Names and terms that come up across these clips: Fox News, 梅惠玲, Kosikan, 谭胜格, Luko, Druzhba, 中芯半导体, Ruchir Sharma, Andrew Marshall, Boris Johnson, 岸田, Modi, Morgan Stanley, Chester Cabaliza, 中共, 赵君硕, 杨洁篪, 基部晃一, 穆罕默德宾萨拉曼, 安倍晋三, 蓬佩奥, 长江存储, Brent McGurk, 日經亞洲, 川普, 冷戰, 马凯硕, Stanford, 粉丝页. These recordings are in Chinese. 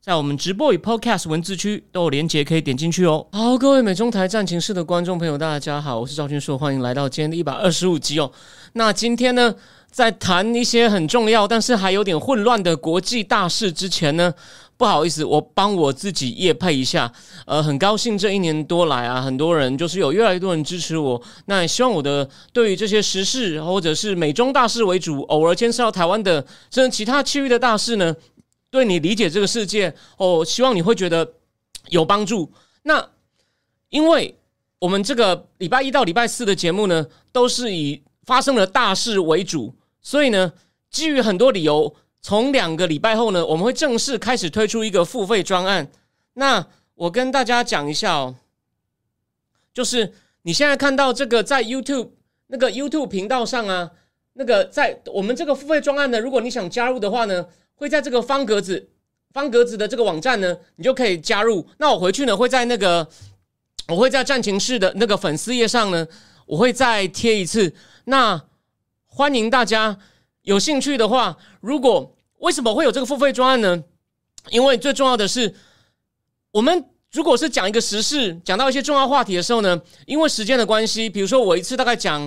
在我们直播与 Podcast 文字区都有连结可以点进去哦。好，各位美中台战情室的观众朋友，大家好，我是赵君硕，欢迎来到今天的125集哦。那今天呢，在谈一些很重要但是还有点混乱的国际大事之前呢，不好意思，我帮我自己业配一下。很高兴这1年多来啊，很多人就是有越来越多人支持我。那也希望我的对于这些时事或者是美中大事为主，偶尔牵涉到台湾的甚至其他区域的大事呢，对你理解这个世界哦，希望你会觉得有帮助。那因为我们这个礼拜一到礼拜四的节目呢，都是以发生了大事为主，所以呢，基于很多理由，从2个礼拜后呢，我们会正式开始推出一个付费专案。那我跟大家讲一下哦，就是你现在看到这个在 YouTube 那个 YouTube 频道上啊，那个在我们这个付费专案呢，如果你想加入的话呢，会在这个方格子的这个网站呢，你就可以加入。那我回去呢，我会在战情室的那个粉丝页上呢，我会再贴一次。那欢迎大家有兴趣的话，如果为什么会有这个付费专案呢？因为最重要的是，我们如果是讲一个时事，讲到一些重要话题的时候呢，因为时间的关系，比如说我一次大概讲，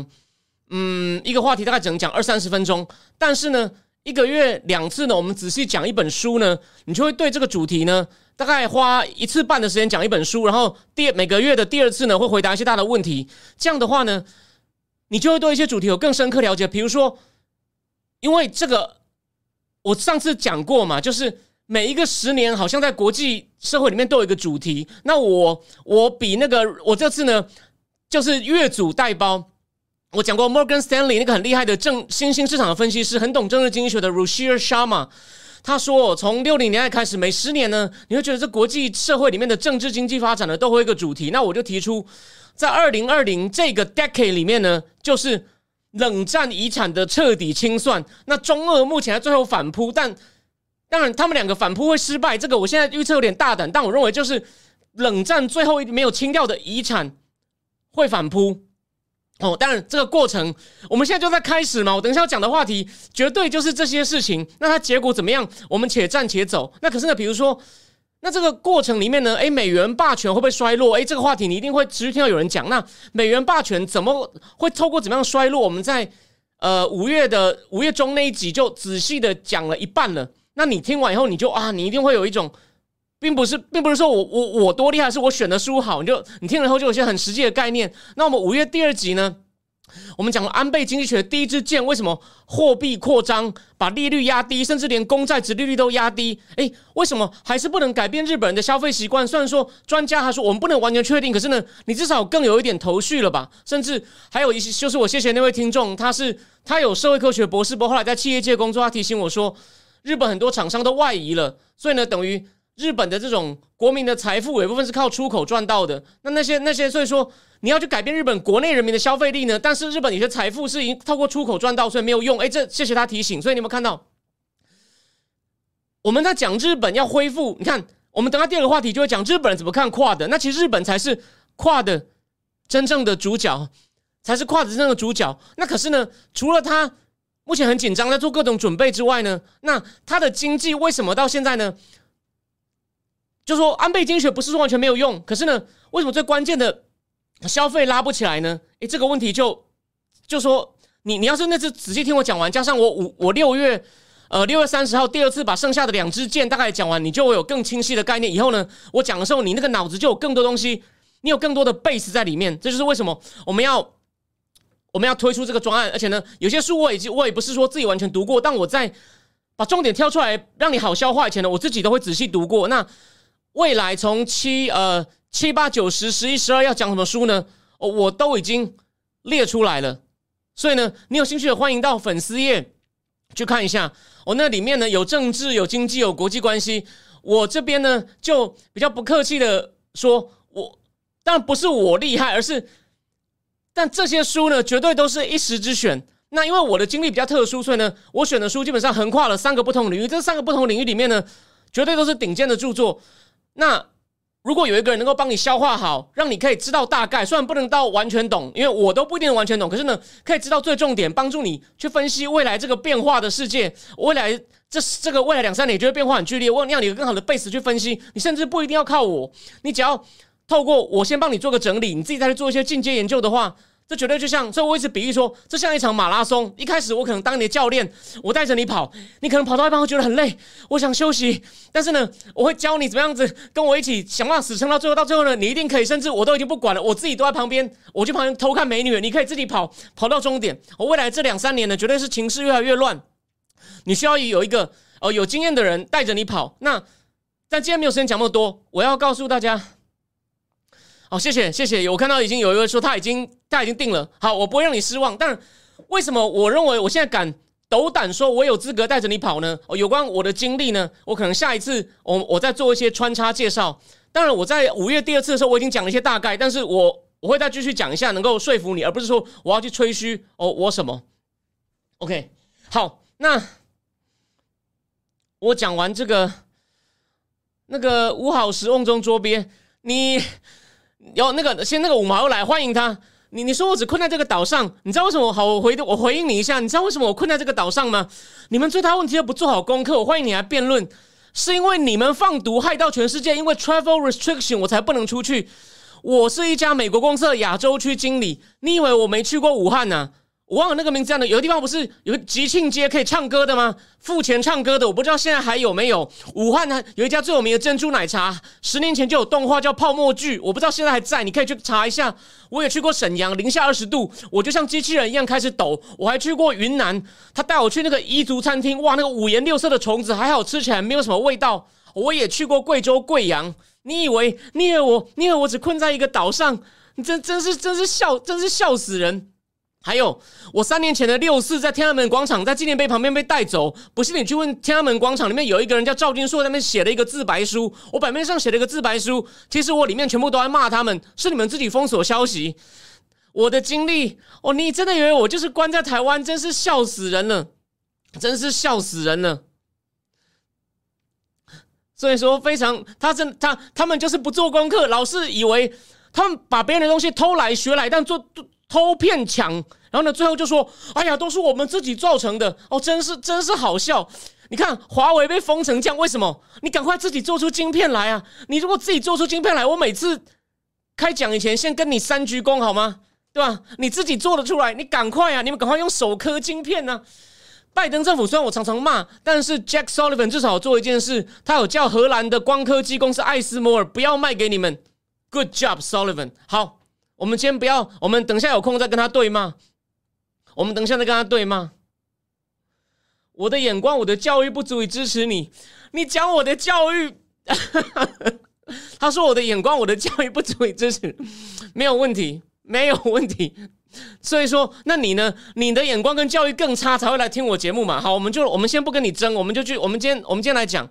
一个话题大概只能讲20-30分钟，但是呢，1个月2次呢，我们仔细讲一本书呢，你就会对这个主题呢，大概花1.5次的时间讲一本书，然后每个月的第2次呢，会回答一些大的问题。这样的话呢，你就会对一些主题有更深刻了解。比如说，因为这个我上次讲过嘛，就是每一个10年好像在国际社会里面都有一个主题。那我这次呢，就是越俎代庖。我讲过 Morgan Stanley 那个很厉害的新兴市场的分析师，很懂政治经济学的 Ruchir Sharma， 他说从60年代开始，每10年呢，你会觉得这国际社会里面的政治经济发展呢，都会有一个主题。那我就提出，在2020这个 decade 里面呢，就是冷战遗产的彻底清算。那中俄目前在最后反扑，但当然他们2个反扑会失败，这个我现在预测有点大胆，但我认为就是冷战最后没有清掉的遗产会反扑。当然这个过程我们现在就在开始嘛，我等一下要讲的话题绝对就是这些事情。那它结果怎么样，我们且战且走。那可是呢，比如说，那这个过程里面呢，美元霸权会不会衰落？这个话题你一定会持续听到有人讲。那美元霸权怎么会透过怎么样衰落？我们在5月中那一集就仔细的讲了一半了。那你听完以后，你就你一定会有一种，并不是说我多厉害，是我选的书好，你听了以后就有些很实际的概念。那我们5月第2集呢，我们讲了安倍经济学第一支箭，为什么货币扩张把利率压低，甚至连公债殖利率都压低？为什么还是不能改变日本人的消费习惯？虽然说专家还说我们不能完全确定，可是呢，你至少更有一点头绪了吧？甚至还有一些，就是我谢谢那位听众，他有社会科学博士，后来在企业界工作，他提醒我说，日本很多厂商都外移了，所以呢，等于日本的这种国民的财富有一部分是靠出口赚到的。那些所以说你要去改变日本国内人民的消费力呢，但是日本有些财富是已经透过出口赚到，所以没有用。谢谢他提醒。所以你有没有看到我们在讲日本要恢复？你看，我们等下第2个话题就会讲日本人怎么看Quad。那其实日本才是Quad真正的主角，才是Quad真正的主角。那可是呢，除了他目前很紧张在做各种准备之外呢，那他的经济为什么到现在呢？就说安倍经济学不是说完全没有用，可是呢，为什么最关键的消费拉不起来呢？这个问题就说你要是那次仔细听我讲完，加上我6月30号第2次把剩下的2支箭大概讲完，你就有更清晰的概念。以后呢，我讲的时候，你那个脑子就有更多东西，你有更多的 base 在里面。这就是为什么我们要推出这个专案，而且呢，有些书我也不是说自己完全读过，但我在把重点挑出来让你好消化以前呢，我自己都会仔细读过。那未来从7、8、9、10、11、12要讲什么书呢？我都已经列出来了。所以呢，你有兴趣的欢迎到粉丝页去看一下。那里面呢有政治、有经济、有国际关系。我这边呢就比较不客气的说，当然不是我厉害，而是但这些书呢，绝对都是一时之选。那因为我的经历比较特殊，所以呢，我选的书基本上横跨了3个不同领域。这3个不同领域里面呢，绝对都是顶尖的著作。那如果有一个人能够帮你消化好，让你可以知道大概，虽然不能到完全懂，因为我都不一定完全懂，可是呢，可以知道最重点，帮助你去分析未来这个变化的世界，未来这个未来2-3年就会变化很剧烈，我让你有更好的 base 去分析，你甚至不一定要靠我，你只要透过我先帮你做个整理，你自己再去做一些进阶研究的话，这绝对就像，所以我一直比喻说，这像一场马拉松。一开始我可能当你的教练，我带着你跑，你可能跑到一半会觉得很累，我想休息。但是呢，我会教你怎么样子跟我一起想办法死撑到最后。到最后呢，你一定可以，甚至我都已经不管了，我自己都在旁边，我去旁边偷看美女，你可以自己跑到终点。我未来这2-3年呢，绝对是情势越来越乱，你需要有一个有经验的人带着你跑。那但今天没有时间讲那么多，我要告诉大家。好，谢谢。我看到已经有一位说他已经定了。好，我不会让你失望。但为什么我认为我现在敢斗胆说我有资格带着你跑呢？有关我的经历呢，我可能下一次我再做一些穿插介绍。当然，我在5月第2次的时候我已经讲了一些大概，但是我会再继续讲一下，能够说服你，而不是说我要去吹嘘我什么。OK， 好，那我讲完这个那个五好时瓮中捉鳖，你。有那个，先那个五毛又来，欢迎他。你说我只困在这个岛上，你知道为什么？好，我回应你一下，你知道为什么我困在这个岛上吗？你们最大问题又不做好功课，我欢迎你来辩论，是因为你们放毒害到全世界，因为 travel restriction 我才不能出去。我是一家美国公司的亚洲区经理，你以为我没去过武汉啊？我忘了那个名字，有个地方不是有个吉庆街可以唱歌的吗？付钱唱歌的，我不知道现在还有没有。武汉呢有一家最有名的珍珠奶茶，10年前就有动画叫泡沫剧，我不知道现在还在，你可以去查一下。我也去过沈阳，零下20度，我就像机器人一样开始抖。我还去过云南，他带我去那个彝族餐厅，哇，那个5颜6色的虫子，还好吃起来没有什么味道。我也去过贵州贵阳，你以为我只困在一个岛上？你真是笑死人。还有，我3年前的6四在天安门广场，在纪念碑旁边被带走。不信你去问天安门广场里面有一个人叫赵金硕，在那边写了一个自白书。我版面上写了一个自白书，其实我里面全部都在骂他们，是你们自己封锁消息。我的经历，你真的以为我就是关在台湾？真是笑死人了，真是笑死人了。所以说，非常，他们就是不做功课，老是以为他们把别人的东西偷来学来，但偷骗抢，然后呢，最后就说：“哎呀，都是我们自己造成的哦，真是好笑。”你看华为被封成这样，为什么？你赶快自己做出晶片来啊！你如果自己做出晶片来，我每次开讲以前先跟你3鞠躬好吗？对吧？你自己做得出来，你赶快啊！你们赶快用手刻晶片啊！拜登政府虽然我常常骂，但是 Jack Sullivan 至少做一件事，他有叫荷兰的光科技公司艾斯摩尔不要卖给你们。Good job, Sullivan。好。我们先不要，我们等一下有空再跟他对骂。我的眼光，我的教育不足以支持你。你讲我的教育，他说我的眼光，我的教育不足以支持，没有问题。所以说，那你呢？你的眼光跟教育更差，才会来听我节目嘛。好，我们先不跟你争，我们今天来讲。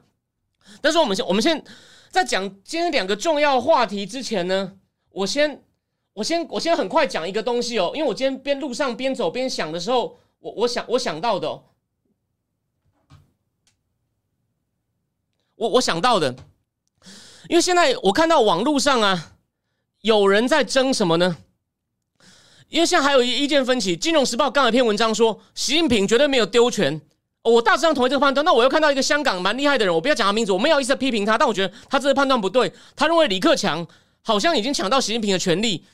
但是我们先在讲今天2个重要话题之前呢，我先很快讲一个东西哦，因为我今天边路上边走边想的时候，我想到的、哦，我想到的，因为现在我看到网路上啊，有人在争什么呢？因为现在还有意见分歧，《金融时报》刚有一篇文章说，习近平绝对没有丢权。我大致上同意这个判断，那我又看到一个香港蛮厉害的人，我不要讲他名字，我没有意思批评他，但我觉得他这个判断不对，他认为李克强好像已经抢到习近平的权利，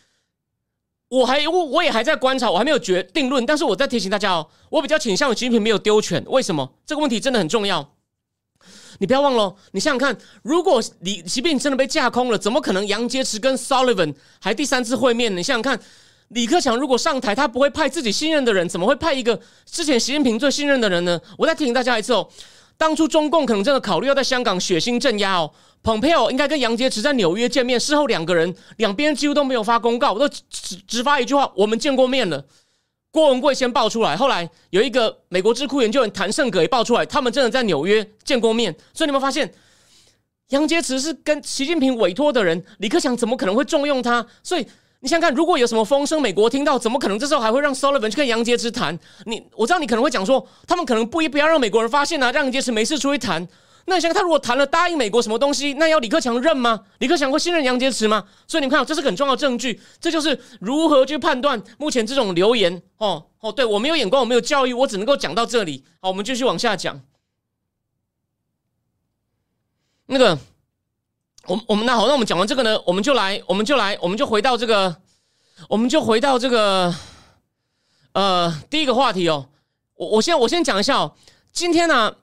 我也还在观察，我还没有定论。但是我在提醒大家哦，我比较倾向于习近平没有丢权。为什么？这个问题真的很重要。你不要忘了，你想想看，如果习近平真的被架空了，怎么可能杨洁篪跟 Sullivan 还第3次会面呢？你想想看，李克强如果上台，他不会派自己信任的人，怎么会派一个之前习近平最信任的人呢？我再提醒大家一次哦，当初中共可能真的考虑要在香港血腥镇压哦。蓬佩奥应该跟杨洁篪在纽约见面，事后两边几乎都没有发公告，都只发一句话：“我们见过面了。”郭文贵先爆出来，后来有一个美国智库研究员谭胜格也爆出来，他们真的在纽约见过面。所以你们发现，杨洁篪是跟习近平委托的人，李克强怎么可能会重用他？所以你想看，如果有什么风声，美国听到，怎么可能这时候还会让 Sullivan 去跟杨洁篪谈？我知道你可能会讲说，他们可能不要让美国人发现啊，让杨洁篪没事出去谈。那你想看，他如果谈了答应美国什么东西，那要李克强认吗？李克强会信任杨洁篪吗？所以你看，这是个很重要的证据，这就是如何去判断目前这种流言。对我没有眼光，我没有教育，我只能够讲到这里。好，我们继续往下讲。那个。那我们讲完这个呢，我们就回到这个第一个话题哦。我先讲一下哦。今天呢、啊，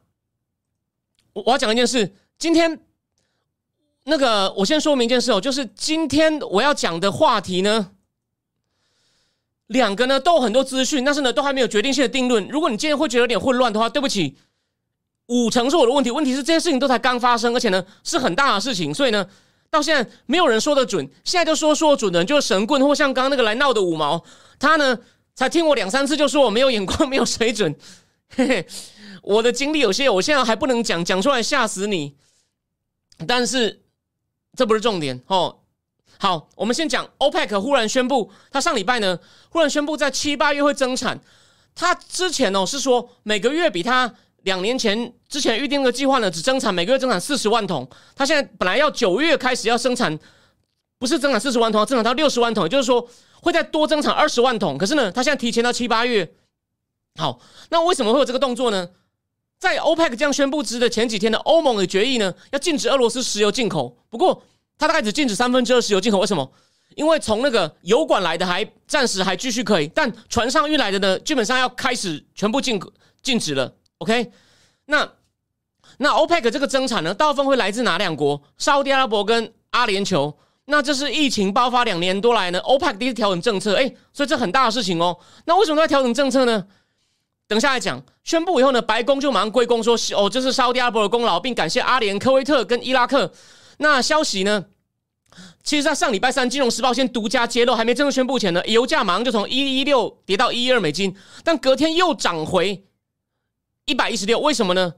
我要讲一件事。今天那个我先说明一件事哦，就是今天我要讲的话题呢，两个呢都有很多资讯，但是呢都还没有决定性的定论。如果你今天会觉得有点混乱的话，对不起。50%是我的问题，问题是这些事情都才刚发生，而且呢是很大的事情，所以呢到现在没有人说得准。现在就说准的人就是神棍，或像刚刚那个来闹的五毛，他呢才听我2、3次就说我没有眼光，没有水准。嘿嘿，我的经历有些我现在还不能讲出来吓死你，但是这不是重点哦。好，我们先讲 OPEC 忽然宣布，他上礼拜呢忽然宣布在7、8月会增产，他之前哦是说每个月比他。2年前预定的计划呢，只增产每个月增产40万桶。他现在本来要9月开始要生产，不是增产40万桶，增产到60万桶，也就是说会再多增产20万桶。可是呢，他现在提前到7、8月。好，那为什么会有这个动作呢？在 OPEC 这样宣布之的前几天的欧盟也决议呢，要禁止俄罗斯石油进口。不过，他大概只禁止2/3石油进口。为什么？因为从那个油管来的还暂时还继续可以，但船上运来的呢，基本上要开始全部禁止了。OK， 那 OPEC 这个增产呢，大部分会来自哪两国？沙特阿拉伯跟阿联酋。那这是疫情爆发2年多来呢 ，OPEC 第一次调整政策，所以这很大的事情哦。那为什么在调整政策呢？等下来讲。宣布以后呢，白宫就马上归功说，哦，这是沙特阿拉伯的功劳，并感谢阿联、科威特跟伊拉克。那消息呢？其实，在上礼拜三，《金融时报》先独家揭露，还没正式宣布前呢，油价马上就从116跌到112美金，但隔天又涨回。116，为什么呢？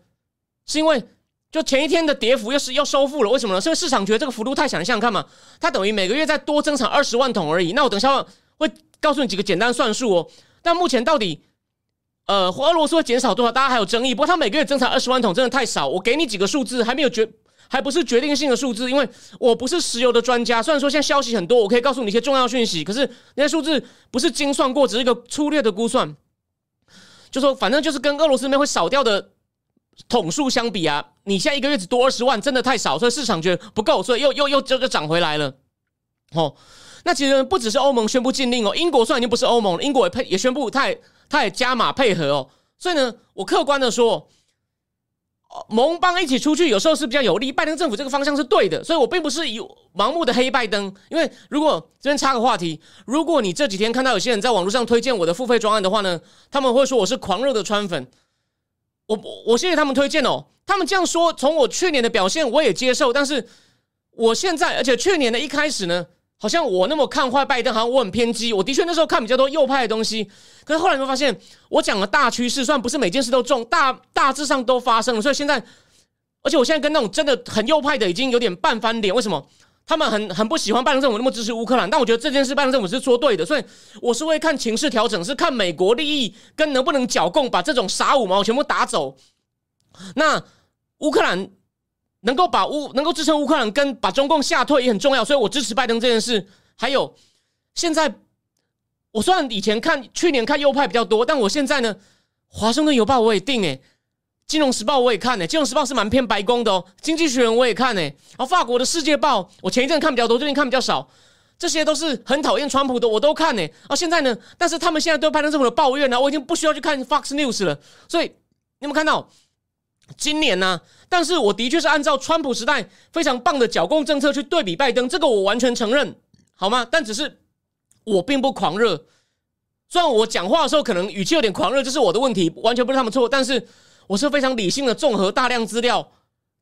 是因为就前一天的跌幅又收复了，为什么呢？是因为市场觉得这个幅度太小，你想想看嘛，它等于每个月再多增产20万桶而已。那我等一下会告诉你几个简单算术哦。但目前到底俄罗斯会减少多少，大家还有争议。不过它每个月增产20万桶真的太少。我给你几个数字，还不是决定性的数字，因为我不是石油的专家。虽然说现在消息很多，我可以告诉你一些重要讯息，可是那些数字不是精算过，只是一个粗略的估算。就说反正就是跟俄罗斯那边会少掉的桶数相比啊，你现在一个月只多20万，真的太少，所以市场觉得不够，所以又涨回来了。那其实不只是欧盟宣布禁令哦，英国虽然已经不是欧盟了，英国也宣布他也加码配合哦。所以呢，我客观的说，盟邦一起出去有时候是比较有利，拜登政府这个方向是对的，所以我并不是盲目的黑拜登。因为如果这边插个话题，如果你这几天看到有些人在网络上推荐我的付费专案的话呢，他们会说我是狂热的川粉，我谢谢他们推荐哦。他们这样说，从我去年的表现我也接受，但是我现在，而且去年的一开始呢，好像我那么看坏拜登，好像我很偏激。我的确那时候看比较多右派的东西，可是后来你会发现，我讲的大趋势，虽然不是每件事都中，大致上都发生了。所以现在，而且我现在跟那种真的很右派的已经有点半翻脸。为什么？他们很不喜欢拜登政府那么支持乌克兰，但我觉得这件事拜登政府是做对的。所以我是会看情势调整，是看美国利益跟能不能剿共，把这种傻五毛全部打走。那乌克兰。能够支撑乌克兰跟把中共吓退也很重要，所以我支持拜登这件事。还有，现在我虽然以前去年看右派比较多，但我现在呢，华盛顿邮报我也订金融时报我也看金融时报是蛮偏白宫的哦，经济学人我也看然后法国的世界报我前一阵看比较多，最近看比较少，这些都是很讨厌川普的我都看现在呢，但是他们现在对拜登政府的抱怨呢，我已经不需要去看 Fox News 了，所以你有没有看到？今年呢、啊，但是我的确是按照川普时代非常棒的剿共政策去对比拜登，这个我完全承认，好吗？但只是我并不狂热，虽然我讲话的时候可能语气有点狂热，这是我的问题，完全不是他们错。但是我是非常理性的，综合大量资料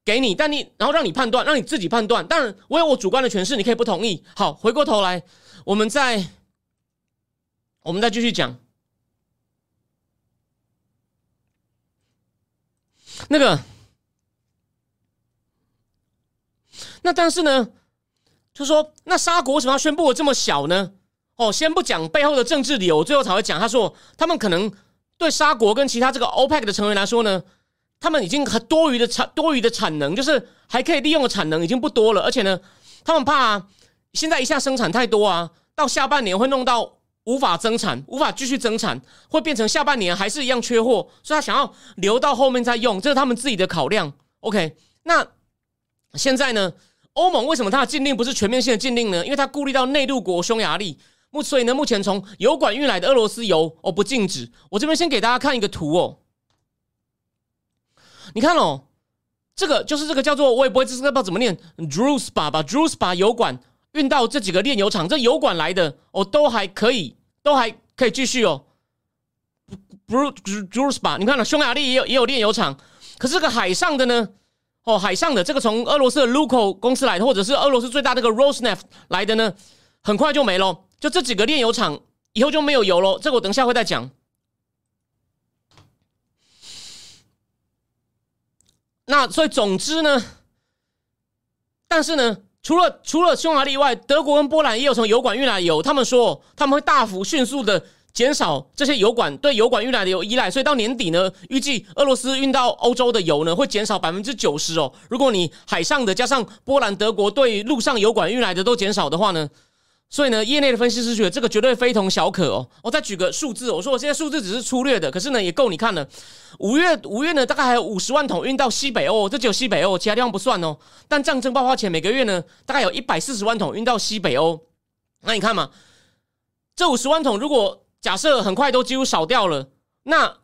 给你，然后让你判断，让你自己判断。当然，我有我主观的诠释，你可以不同意。好，回过头来，我们再继续讲。但是呢，就说那沙国为什么要宣布我这么小呢？哦，先不讲背后的政治理由，我最后才会讲。他说，他们可能对沙国跟其他这个 OPEC 的成员来说呢，他们已经很多余的产能，就是还可以利用的产能已经不多了，而且呢，他们怕现在一下生产太多啊，到下半年会弄到无法增产，无法继续增产，会变成下半年还是一样缺货，所以他想要留到后面再用，这是他们自己的考量。OK， 那现在呢，欧盟为什么它的禁令不是全面性的禁令呢？因为它顾虑到内陆国匈牙利。所以呢，目前从油管运来的俄罗斯油哦不禁止。我这边先给大家看一个图哦，你看哦，这个就是这个叫做我也不会知道怎么念 Druzhba 吧 ，Druzhba 油管运到这几个炼油厂，这油管来的哦都还可以继续哦。Druzhba 你看了、哦，匈牙利也有炼油厂，可是这个海上的呢？哦，海上的这个从俄罗斯的 Luko 公司来的，或者是俄罗斯最大的这个 Rosneft 来的呢，很快就没了。就这几个炼油厂以后就没有油了，这个我等一下会再讲。那所以总之呢，但是呢，除了匈牙利以外，德国跟波兰也有从油管运来的油，他们说他们会大幅迅速的减少这些油管对油管运来的油依赖，所以到年底呢，预计俄罗斯运到欧洲的油呢会减少90%哦。如果你海上的加上波兰、德国对陆上油管运来的都减少的话呢？所以呢，业内的分析师觉得这个绝对非同小可哦。我再举个数字，我说我现在数字只是粗略的，可是呢也够你看了。五月呢，大概还有50万桶运到西北欧，这只有西北欧，其他地方不算哦。但战争爆发前每个月呢，大概有140万桶运到西北欧。那你看嘛，这50万桶如果假设很快都几乎少掉了，那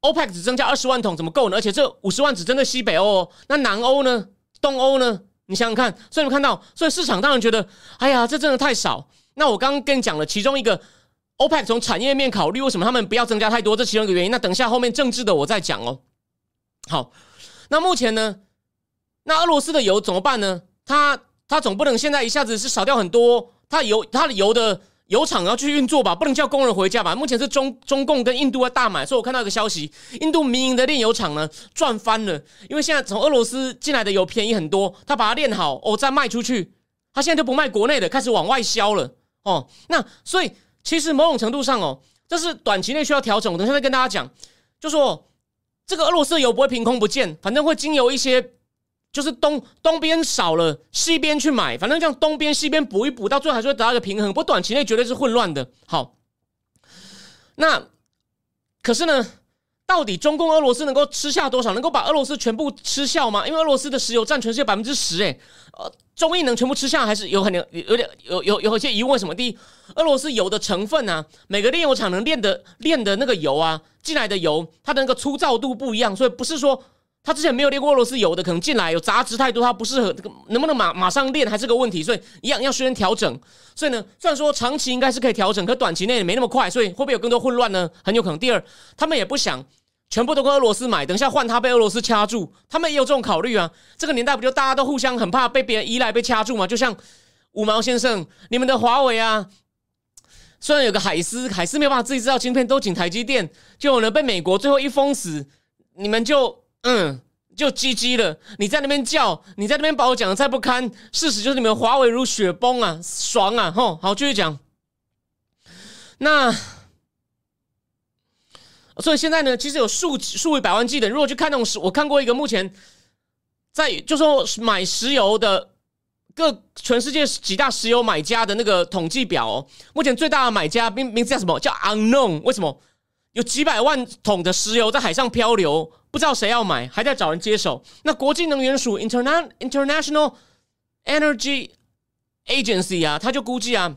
OPEC 只增加20万桶怎么够呢？而且这50万只针对西北欧哦，那南欧呢，东欧呢？你想想看，所以你们看到，所以市场当然觉得，哎呀，这真的太少。那我刚刚跟你讲了，其中一个 OPEC 从产业面考虑，为什么他们不要增加太多，这其中一个原因。那等一下后面政治的我再讲哦。好，那目前呢，那俄罗斯的油怎么办呢？它总不能现在一下子是少掉很多，它的油厂要去运作吧，不能叫工人回家吧。目前是中共跟印度在大买，所以我看到一个消息，印度民营的炼油厂呢赚翻了，因为现在从俄罗斯进来的油便宜很多，他把它炼好哦再卖出去，他现在就不卖国内的，开始往外销了哦。那所以其实某种程度上哦，这是短期内需要调整，我等一下再跟大家讲，就说这个俄罗斯的油不会凭空不见，反正会经由一些。就是东边少了，西边去买，反正这样东边西边补一补，到最后还是会达到一个平衡。不过短期内绝对是混乱的。好，那可是呢，到底中共俄罗斯能够吃下多少？能够把俄罗斯全部吃下吗？因为俄罗斯的石油占全世界10%，哎，中印能全部吃下还是有一些疑问。什么？第一，俄罗斯油的成分啊，每个炼油厂能炼的那个油啊，进来的油，它的那个粗糙度不一样，所以不是说。他之前没有炼过俄罗斯油的，可能进来有杂质太多，他不适合，能不能马上炼还是个问题，所以一样要先调整。所以呢，虽然说长期应该是可以调整，可短期内也没那么快，所以会不会有更多混乱呢？很有可能。第二，他们也不想全部都跟俄罗斯买，等一下换他被俄罗斯掐住，他们也有这种考虑啊。这个年代不就大家都互相很怕被别人依赖被掐住吗？就像五毛先生，你们的华为啊。虽然有个海思没有办法自己制造晶片，都请台积电，就有人被美国最后一封死，你们就GG了。你在那边叫，你在那边把我讲的再不堪，事实就是你们华为如雪崩啊，爽啊！吼，好，继续讲。那所以现在呢，其实有数以百万计的，如果去看那种，我看过一个目前在就说买石油的全世界几大石油买家的那个统计表哦，目前最大的买家名字叫什么？叫 Unknown， 为什么？有几百万桶的石油在海上漂流，不知道谁要买，还在找人接手。那国际能源署 International Energy Agency 啊，他就估计啊，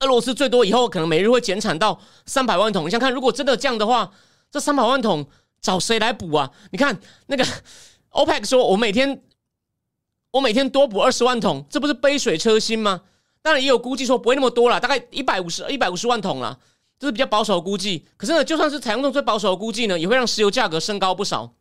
俄罗斯最多以后可能每日会减产到300万桶。你想看，如果真的这样的话，这300万桶找谁来补啊？你看那个 OPEC 说，我每天多补20万桶，这不是杯水车薪吗？当然也有估计说不会那么多啦，大概150万桶啦。这是比较保守的估计，可是呢，就算是采用这种最保守的估计呢，也会让石油价格升高不少。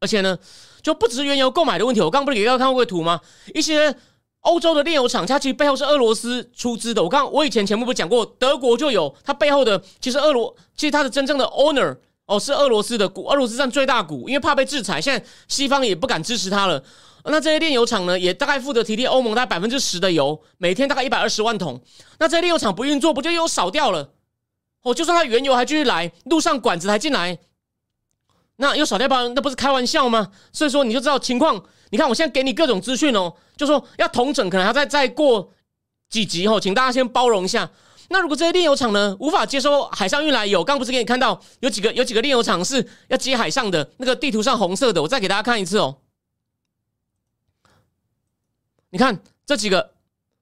而且呢，就不只是原油购买的问题，我刚刚不是给大家看过图吗？一些欧洲的炼油厂，它其实背后是俄罗斯出资的。我以前节目不是讲过，德国就有它背后的，其实它的真正的 owner 哦，是俄罗斯的股，俄罗斯占最大股，因为怕被制裁，现在西方也不敢支持它了。那这些炼油厂呢，也大概负责提炼欧盟大概 10% 的油，每天大概120万桶。那这些炼油厂不运作，不就又少掉了？哦，就算它原油还继续来，路上管子还进来，那又少掉吧？那不是开玩笑吗？所以说你就知道情况。你看我现在给你各种资讯哦，就说要统整，可能还要再过几集哦，请大家先包容一下。那如果这些炼油厂呢无法接收海上运来油，刚不是给你看到有几个炼油厂是要接海上的，那个地图上红色的，我再给大家看一次哦。你看这几个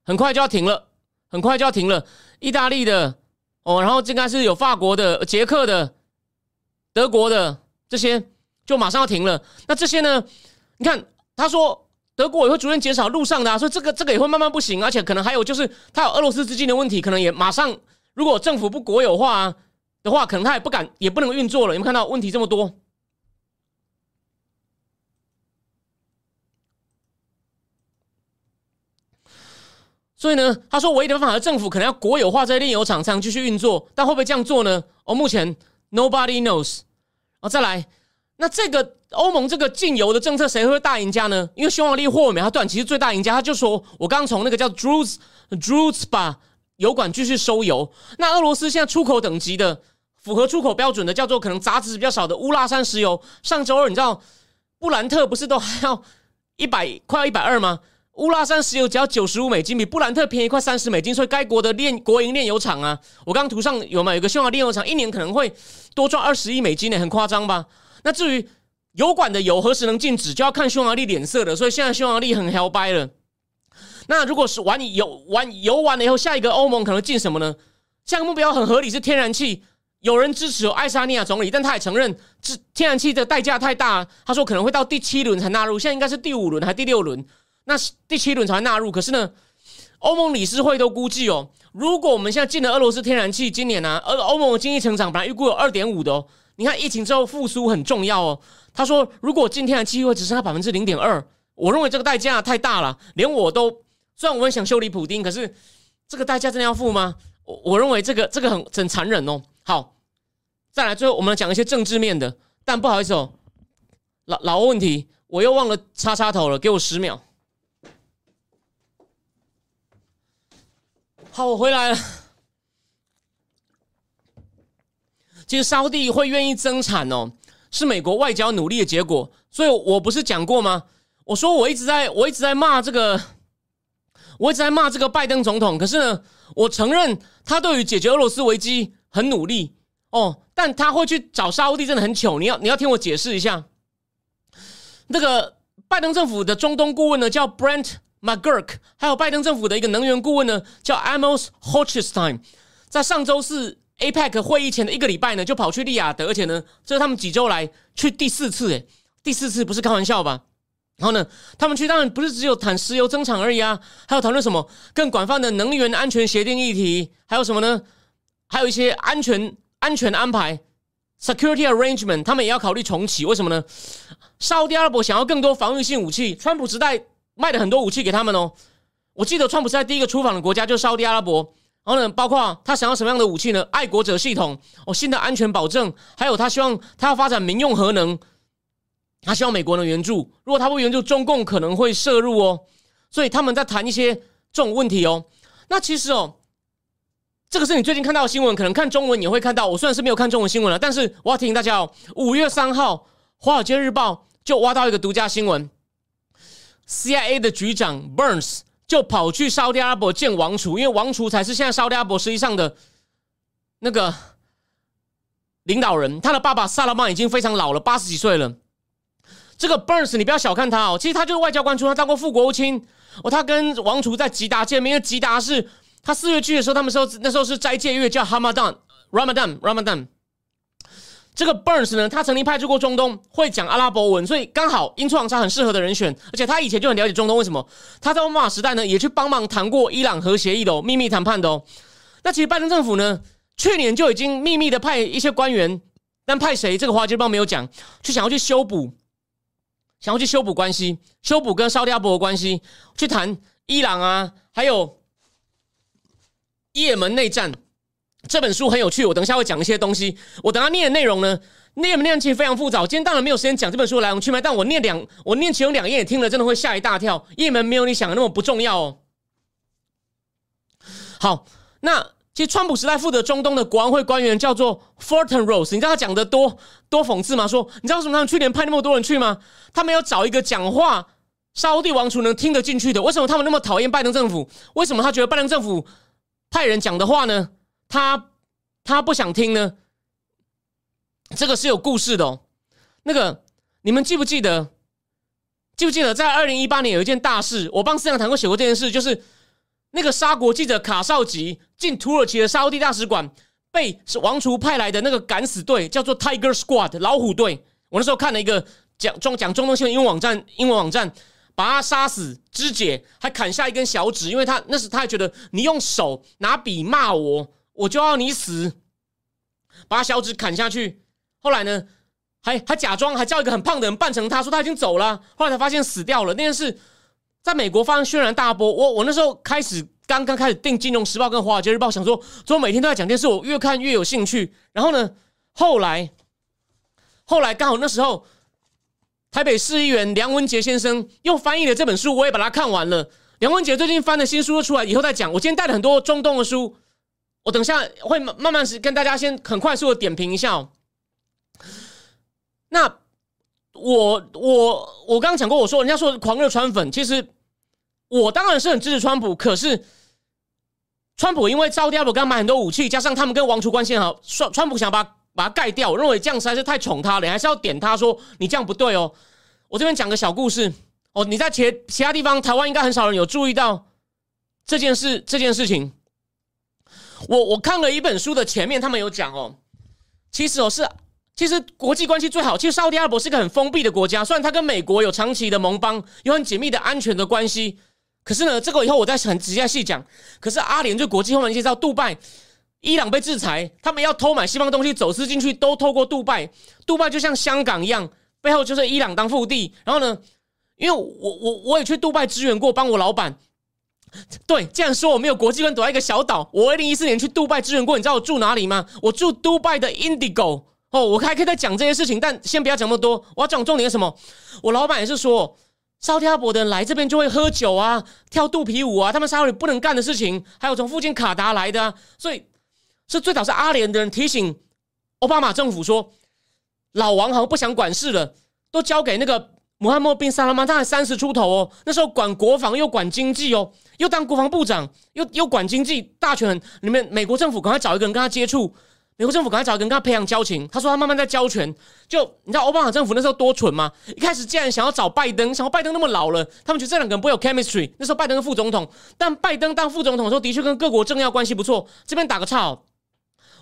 很快就要停了，很快就要停了。意大利的哦，然后应该是有法国的、捷克的、德国的这些就马上要停了。那这些呢，你看他说。德国也会逐渐减少路上的啊，所以这个也会慢慢不行，而且可能还有就是它有俄罗斯资金的问题，可能也马上如果政府不国有化啊的话，可能它也不能运作了。你们看到问题这么多，所以呢，他说唯一的办法是政府可能要国有化这些炼油厂才能继续运作，但会不会这样做呢？哦，目前 nobody knows。哦，再来，那这个。欧盟这个禁油的政策，谁会大赢家呢？因为匈牙利霍尔美，他短期是最大赢家。他就说，我刚从那个叫 Druzhba 油管继续收油。那俄罗斯现在出口等级的符合出口标准的，叫做可能杂质比较少的乌拉山石油。上周二你知道布兰特不是都还要快要120吗？乌拉山石油只要$95，比布兰特便宜快$30，所以该国的国营炼油厂啊，我刚图上有嘛，有个匈牙利炼油厂一年可能会多赚$20亿，很夸张吧？那至于油管的油何时能禁止，就要看匈牙利脸色了。所以现在匈牙利很摇摆了。那如果是玩油完了以后，下一个欧盟可能禁什么呢？下一个目标很合理，是天然气。有人支持爱沙尼亚总理，但他也承认天然气的代价太大。他说可能会到第7轮才纳入，现在应该是第5轮还是第6轮？那第7轮才纳入。可是呢，欧盟理事会都估计哦，如果我们现在进了俄罗斯天然气，今年啊，欧盟的经济成长本来预估有 2.5 的哦。你看疫情之后复苏很重要哦。他说：“如果今天的机会只剩下 0.2%， 我认为这个代价太大了，连我都虽然我很想修理普丁，可是这个代价真的要付吗？我认为这个很残忍哦。好，再来最后我们来讲一些政治面的，但不好意思哦，老问题，我又忘了插插头了，给我10秒。好，我回来了。其实沙地会愿意增产哦。”是美国外交努力的结果，所以我不是讲过吗？我说我一直在骂这个，我一直在骂这个拜登总统。可是呢，我承认他对于解决俄罗斯危机很努力哦，但他会去找沙烏地真的很糗。你要听我解释一下，那个拜登政府的中东顾问呢叫 Brent McGurk， 还有拜登政府的一个能源顾问呢叫 Amos Hochstein， 在上周四。APEC 会议前的1个礼拜呢，就跑去利雅得，而且呢，这是他们几周来去第4次，诶，第4次不是开玩笑吧？然后呢，他们去当然不是只有谈石油增产而已啊，还有讨论什么更广泛的能源安全协定议题，还有什么呢？还有一些安全安排 （security arrangement）， 他们也要考虑重启。为什么呢？沙特阿拉伯想要更多防御性武器，川普时代卖了很多武器给他们哦。我记得川普时代第一个出访的国家就是沙特阿拉伯。然后呢，包括他想要什么样的武器呢？爱国者系统哦，新的安全保证，还有他希望他要发展民用核能，他希望美国能援助。如果他不援助，中共可能会涉入哦。所以他们在谈一些这种问题哦。那其实哦，这个是你最近看到的新闻，可能看中文也会看到。我虽然是没有看中文新闻了，但是我要提醒大家哦，5月3号，《华尔街日报》就挖到一个独家新闻 ，CIA 的局长 Burns。就跑去沙特阿拉伯见王储，因为王储才是现在沙特阿拉伯实际上的那个领导人。他的爸爸萨勒曼已经非常老了，80几岁了。这个 Burns 你不要小看他哦，其实他就是外交官出身，他当过副国务卿哦。他跟王储在吉达见面，因为吉达是他4月去的时候，他们那时候是斋戒月，叫 Ramadan。这个 Burns 呢，他曾经派驻过中东，会讲阿拉伯文，所以刚好英特朗沙很适合的人选。而且他以前就很了解中东，为什么？他在奥巴马时代呢，也去帮忙谈过伊朗核协议的哦，秘密谈判的哦。那其实拜登政府呢，去年就已经秘密的派一些官员，但派谁？这个华尔街日报没有讲，去想要去修补，想要去修补关系，修补跟沙特阿拉伯的关系，去谈伊朗啊，还有也门内战。这本书很有趣，我等一下会讲一些东西。我等下念的内容呢，念不念其实非常复杂。今天当然没有时间讲这本书的来龙去脉，但我念其中两页，也听了真的会吓一大跳。页门没有你想的那么不重要哦。好，那其实川普时代负责中东的国安会官员叫做 Forton Rose， 你知道他讲的多讽刺吗？说你知道为什么他们去年派那么多人去吗？他们要找一个讲话沙烏地王储能听得进去的。为什么他们那么讨厌拜登政府？为什么他觉得拜登政府派人讲的话呢？他不想听呢，这个是有故事的哦。那个，你们记不记得，在2018年有一件大事，我帮思想堂会写过这件事，就是那个沙国记者卡绍吉进土耳其的沙烏地大使馆，被王储派来的那个敢死队叫做 Tiger Squad 老虎队。我那时候看了一个讲中东新闻英文网站，把他杀死、肢解，还砍下一根小指，因为他那时他还觉得你用手拿笔骂我，我就要你死，把他小指砍下去。后来呢，还假装还叫一个很胖的人扮成他，说他已经走了。后来才发现死掉了。那件事在美国发生轩然大波。我那时候刚开始订《金融时报》跟《华尔街日报》，想说怎么每天都在讲这件事，我越看越有兴趣。然后呢，后来刚好那时候台北市议员梁文杰先生又翻译了这本书，我也把它看完了。梁文杰最近翻的新书都出来，以后再讲。我今天带了很多中东的书。我等一下会慢慢跟大家先很快速的点评一下哦。那我刚刚讲过，我说人家说狂热川粉，其实我当然是很支持川普，可是川普因为沙烏地阿拉伯给他买很多武器，加上他们跟王储关系很好，川普想把他盖掉，我认为这样实在是太宠他了，还是要点他说你这样不对哦。我这边讲个小故事哦，你在其他地方，台湾应该很少人有注意到这件事情。我看了一本书的前面，他们有讲哦，其实国际关系最好。其实沙烏地阿拉伯是个很封闭的国家，虽然它跟美国有长期的盟邦，有很紧密的安全的关系，可是呢，这个以后我再很直接细讲。可是阿联酋国际后面介绍，杜拜、伊朗被制裁，他们要偷买西方东西走私进去，都透过杜拜。杜拜就像香港一样，背后就是伊朗当腹地。然后呢，因为我也去杜拜支援过，帮我老板。对，既然说我没有国际观，躲在一个小岛，我2014年去杜拜支援过，你知道我住哪里吗？我住杜拜的 Indigo 哦。我还可以再讲这些事情，但先不要讲那么多。我要讲重点是什么？我老板也是说，沙烏地阿拉伯的人来这边就会喝酒啊、跳肚皮舞啊，他们沙烏地不能干的事情，还有从附近卡达来的啊。所以是最早是阿联的人提醒奥巴马政府说，老王好像不想管事了，都交给那个穆罕默德宾萨拉曼，他还30出头哦，那时候管国防又管经济哦，又当国防部长，又管经济大权。你们美国政府赶快找一个人跟他接触，美国政府赶快找一个人跟他培养交情。他说他慢慢在交权。就你知道奥巴马政府那时候多蠢吗？一开始竟然想要找拜登，想要拜登那么老了，他们觉得这两个人不会有 chemistry。那时候拜登是副总统，但拜登当副总统的时候的确跟各国政要关系不错。这边打个岔哦，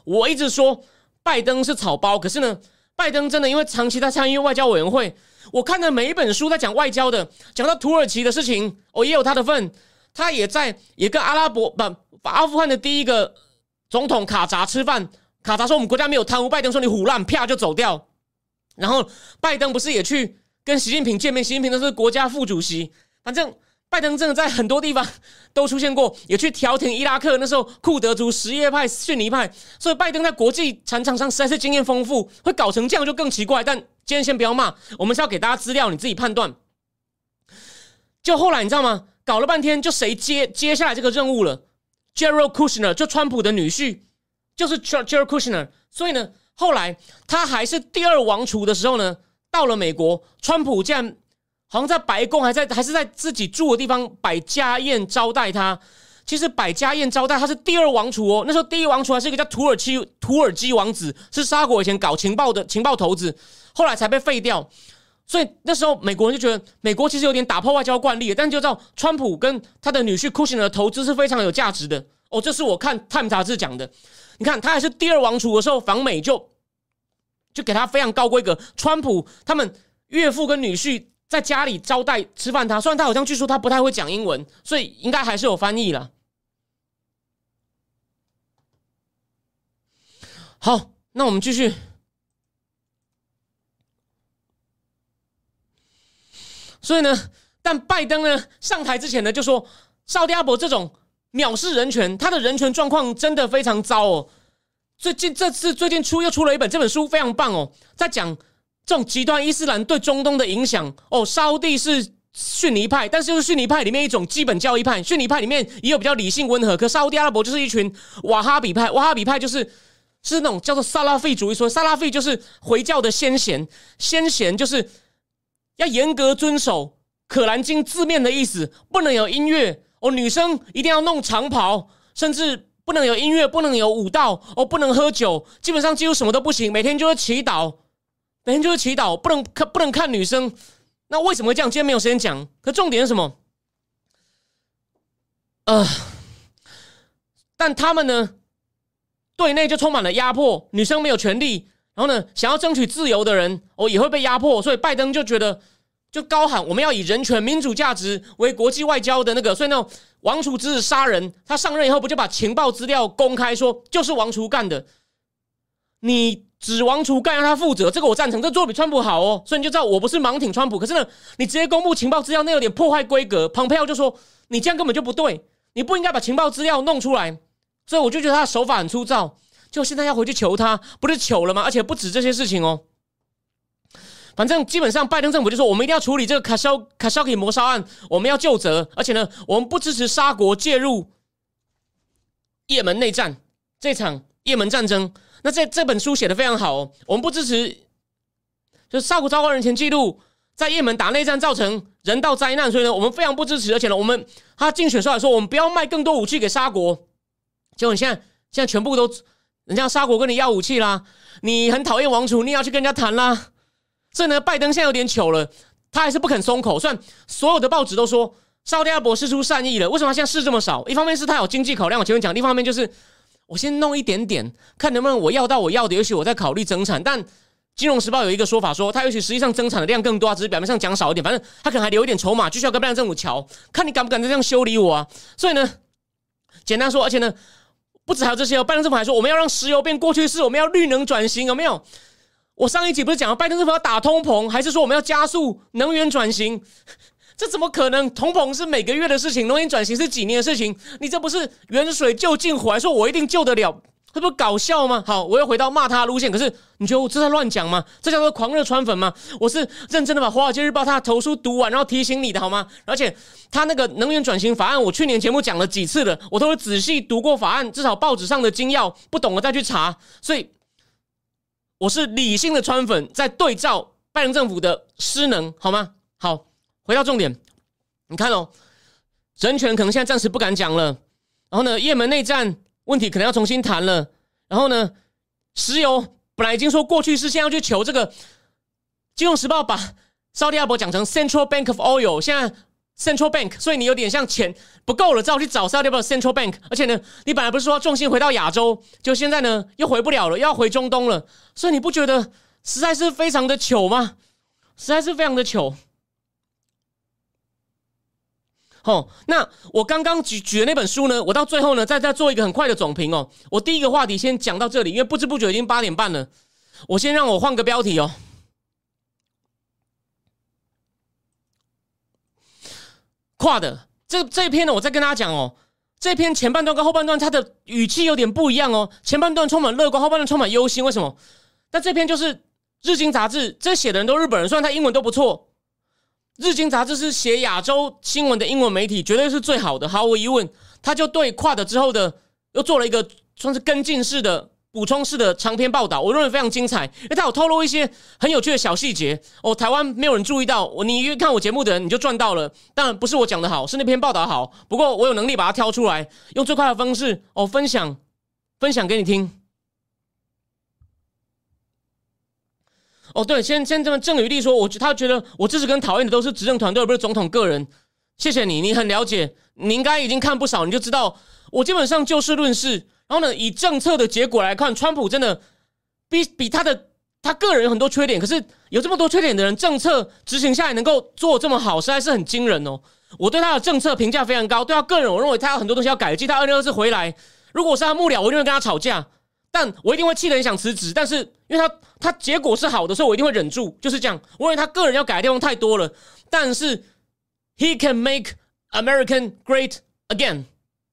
我一直说拜登是草包，可是呢，拜登真的因为长期在参与外交委员会。我看的每一本书在讲外交的，讲到土耳其的事情，哦，也有他的份。他也跟阿富汗的第一个总统卡扎吃饭。卡扎说我们国家没有贪污，拜登说你唬烂，啪就走掉。然后拜登不是也去跟习近平见面？习近平都是国家副主席。反正拜登真的在很多地方都出现过，也去调停伊拉克。那时候库德族、什叶派、逊尼派，所以拜登在国际战场上实在是经验丰富，会搞成这样就更奇怪。但今天先不要骂，我们是要给大家资料，你自己判断。就后来你知道吗？搞了半天，就谁接下来这个任务了 ？Jared Kushner， 就川普的女婿，就是 Jared Kushner。所以呢，后来他还是第二王储的时候呢，到了美国，川普竟然好像在白宫，还是在自己住的地方摆家宴招待他。其实摆家宴招待他是第二王储哦，那时候第一王储还是一个叫土耳其王子，是沙国以前搞情报头子，后来才被废掉。所以那时候美国人就觉得美国其实有点打破外交惯例，但就知道川普跟他的女婿 Kushner 的投资是非常有价值的哦。这是我看《Time》杂志讲的。你看他还是第二王储的时候，访美就给他非常高规格。川普他们岳父跟女婿在家里招待吃饭他，虽然他好像据说他不太会讲英文，所以应该还是有翻译啦。好，那我们继续。所以呢，但拜登呢上台之前呢就说，沙烏地阿拉伯这种藐视人权，他的人权状况真的非常糟哦。最近又出了一本，这本书非常棒哦，在讲这种极端伊斯兰对中东的影响哦。沙地是逊尼派，但是就是逊尼派里面一种基本教义派，逊尼派里面也有比较理性温和，可沙地阿拉伯就是一群瓦哈比派，瓦哈比派就是那种叫做萨拉菲主义说，萨拉菲就是回教的先贤，先贤就是要严格遵守《可兰经》字面的意思，不能有音乐哦，女生一定要弄长袍，甚至不能有音乐，不能有舞蹈哦，不能喝酒，基本上几乎什么都不行，每天就是祈祷，每天就是祈祷，不能看女生。那为什么会这样？今天没有时间讲，可重点是什么？但他们呢？对内就充满了压迫，女生没有权利，然后呢，想要争取自由的人哦也会被压迫，所以拜登就觉得就高喊我们要以人权、民主价值为国际外交的那个，所以那种王储指使杀人，他上任以后不就把情报资料公开说就是王储干的，你指王储干让他负责，这个我赞成，这做比川普好哦，所以你就知道我不是盲挺川普，可是呢，你直接公布情报资料那有点破坏规格，蓬佩奥就说你这样根本就不对，你不应该把情报资料弄出来。所以我就觉得他的手法很粗糙，就现在要回去求他，不是糗了吗？而且不止这些事情哦。反正基本上拜登政府就说，我们一定要处理这个卡肖基谋杀案，我们要究责，而且呢，我们不支持沙国介入也门内战，这场也门战争。那这本书写得非常好哦，我们不支持，就是沙国糟糕人权记录。在也门打内战造成人道灾难，所以呢，我们非常不支持，而且呢，他竞选出来说，我们不要卖更多武器给沙国。结果你现在全部都，人家沙国跟你要武器啦，你很讨厌王储，你也要去跟人家谈啦。所以呢，拜登现在有点糗了，他还是不肯松口。虽然所有的报纸都说沙特阿拉伯释出善意了，为什么他现在事这么少？一方面是他有经济考量，我前面讲；另一方面就是我先弄一点点，看能不能我要到我要的，也许我再考虑增产。但《金融时报》有一个说法说，他也许实际上增产的量更多，只是表面上讲少一点，反正他可能还留一点筹码，继续要跟拜登政府瞧，看你敢不敢再这样修理我啊。所以呢，简单说，而且呢。不止还有这些哦，拜登政府还说我们要让石油变过去式，我们要绿能转型，有没有？我上一集不是讲了，拜登政府要打通膨，还是说我们要加速能源转型？这怎么可能？通膨是每个月的事情，能源转型是几年的事情？你这不是远水救近火，还说我一定救得了，这不是搞笑吗？好，我又回到骂他的路线，可是你觉得我这在乱讲吗？这叫做狂热川粉吗？我是认真的把《华尔街日报》他的投书读完，然后提醒你的好吗？而且他那个能源转型法案，我去年节目讲了几次了，我都会仔细读过法案，至少报纸上的精要，不懂的再去查。所以我是理性的川粉，在对照拜登政府的失能，好吗？好，回到重点，你看哦，人权可能现在暂时不敢讲了，然后呢，也门内战问题可能要重新谈了，然后呢，石油本来已经说过去是现在要去求这个，《金融时报》把沙特阿拉伯讲成 Central Bank of Oil， 现在 Central Bank， 所以你有点像钱不够了，只好去找沙特阿拉伯 Central Bank， 而且呢，你本来不是说重心回到亚洲，就现在呢又回不了了，又要回中东了，所以你不觉得实在是非常的糗吗？实在是非常的糗。哦，那我刚刚举的那本书呢，我到最后呢，再做一个很快的总评哦。我第一个话题先讲到这里，因为不知不觉已经8点半了。我先让我换个标题哦。Quad 这篇呢，我再跟大家讲哦，这篇前半段跟后半段它的语气有点不一样哦。前半段充满乐观，后半段充满忧心，为什么？但这篇就是日经杂志，这写的人都日本人，虽然他英文都不错。日经杂志是写亚洲新闻的英文媒体，绝对是最好的，毫无疑问。他就对Quad之后的又做了一个算是跟进式的、补充式的长篇报道，我认为非常精彩，因为他有透露一些很有趣的小细节。哦，台湾没有人注意到，你看我节目的人你就赚到了。当然不是我讲的好，是那篇报道好。不过我有能力把它挑出来，用最快的方式哦分享给你听。哦，对，先这么郑宇立说，他觉得我支持跟讨厌的都是执政团队，而不是总统个人。谢谢你，你很了解，你应该已经看不少，你就知道我基本上就事论事。然后呢，以政策的结果来看，川普真的比他个人有很多缺点，可是有这么多缺点的人，政策执行下来能够做这么好，实在是很惊人哦。我对他的政策评价非常高，对他个人，我认为他有很多东西要改进。他2024回来，如果我是他幕僚，我一定会跟他吵架。但我一定会气得很想辞职，但是因为他结果是好的，所以我一定会忍住，就是这样。我认为他个人要改的地方太多了，但是 he can make American great again，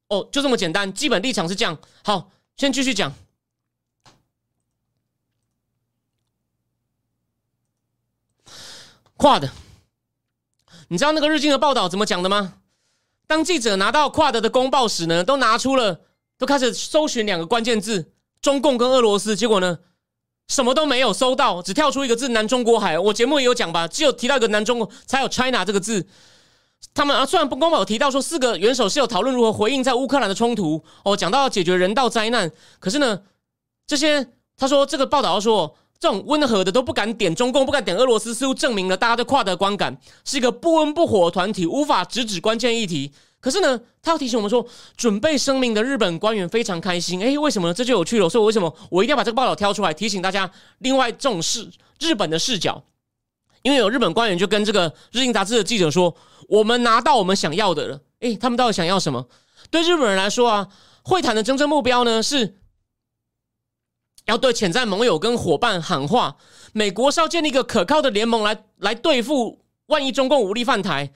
哦，就这么简单，基本立场是这样。好，先继续讲。Quad， 你知道那个日经的报道怎么讲的吗？当记者拿到 Quad 的公报时呢，都开始搜寻两个关键字：中共跟俄罗斯。结果呢，什么都没有搜到，只跳出一个字“南中国海”。我节目也有讲吧，只有提到一个“南中国”，才有 China 这个字。他们啊，虽然公报有提到说四个元首是有讨论如何回应在乌克兰的冲突哦，讲到要解决人道灾难，可是呢，这些他说这个报道说。这种温和的都不敢点中共，不敢点俄罗斯，似乎证明了大家对Quad的观感是一个不温不火的团体，无法直指关键议题。可是呢，他要提醒我们说，准备声明的日本官员非常开心。哎，为什么呢？这就有趣了。所以为什么我一定要把这个报道挑出来，提醒大家？另外，这种是日本的视角，因为有日本官员就跟这个日经杂志的记者说：“我们拿到我们想要的了。”哎，他们到底想要什么？对日本人来说啊，会谈的真正目标呢是。要对潜在盟友跟伙伴喊话，美国是要建立一个可靠的联盟来对付，万一中共无力犯台。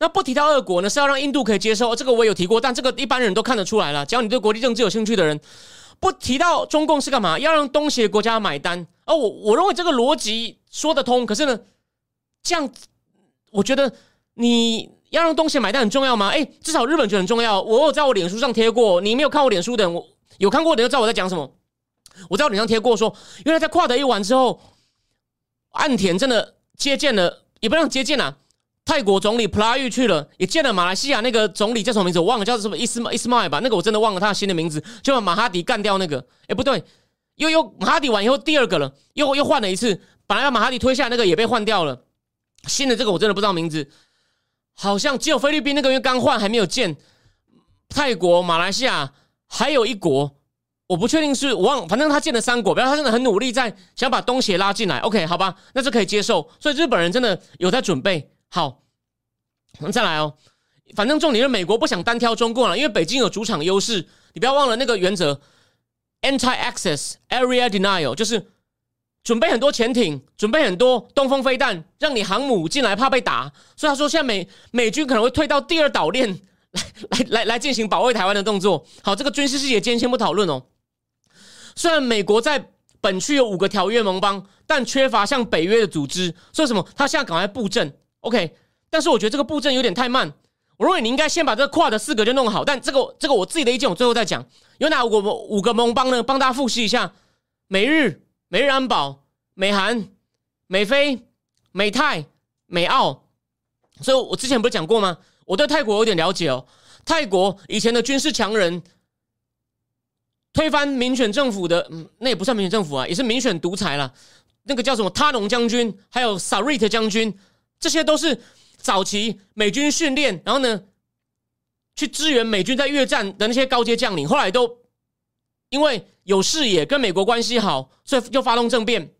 那不提到俄国呢，是要让印度可以接受，这个我有提过，但这个一般人都看得出来了。只要你对国际政治有兴趣的人，不提到中共是干嘛，要让东协国家买单。而我认为这个逻辑说得通，可是呢，这样我觉得你要让东协买单很重要吗？哎，至少日本觉得很重要。我有在我脸书上贴过，你没有看我脸书的人，我有看过的人就知道我在讲什么。我在我脸上贴过说，原来在Quad一完之后，岸田真的接见了，也不让接见啊，泰国总理普拉育去了，也见了马来西亚那个总理叫什么名字我忘了，叫什么伊斯迈吧，那个我真的忘了他的新的名字，就把马哈迪干掉那个。哎，不对，又马哈迪完以后第二个了，又换了一次，本来要马哈迪推下那个也被换掉了，新的这个我真的不知道名字，好像只有菲律宾那个因为刚换还没有见，泰国、马来西亚还有一国。我不确定是我忘了，反正他建了三国，表示他真的很努力，在想把东协拉进来。OK， 好吧，那这可以接受。所以日本人真的有在准备。好，我们再来哦。反正重点是美国不想单挑中共了，因为北京有主场优势。你不要忘了那个原则 ：anti-access area denial， 就是准备很多潜艇，准备很多东风飞弹，让你航母进来怕被打。所以他说，现在美军可能会退到第二岛链来进行保卫台湾的动作。好，这个军事细节今天先不讨论哦。虽然美国在本区有5个条约盟邦，但缺乏像北约的组织，所以什么？他现在赶快布阵 ，OK？ 但是我觉得这个布阵有点太慢。我认为你应该先把这个Quad的4个就弄好。但这个我自己的意见，我最后再讲。有哪5个盟邦呢？帮大家复习一下：美日安保、美韩、美菲、美泰、美澳。所以我之前不是讲过吗？我对泰国有点了解哦。泰国以前的军事强人。推翻民选政府的，那也不算民选政府啊，也是民选独裁啦。那个叫什么他农将军，还有萨瑞特将军，这些都是早期美军训练，然后呢，去支援美军在越战的那些高阶将领。后来都因为有视野，跟美国关系好，所以就发动政变。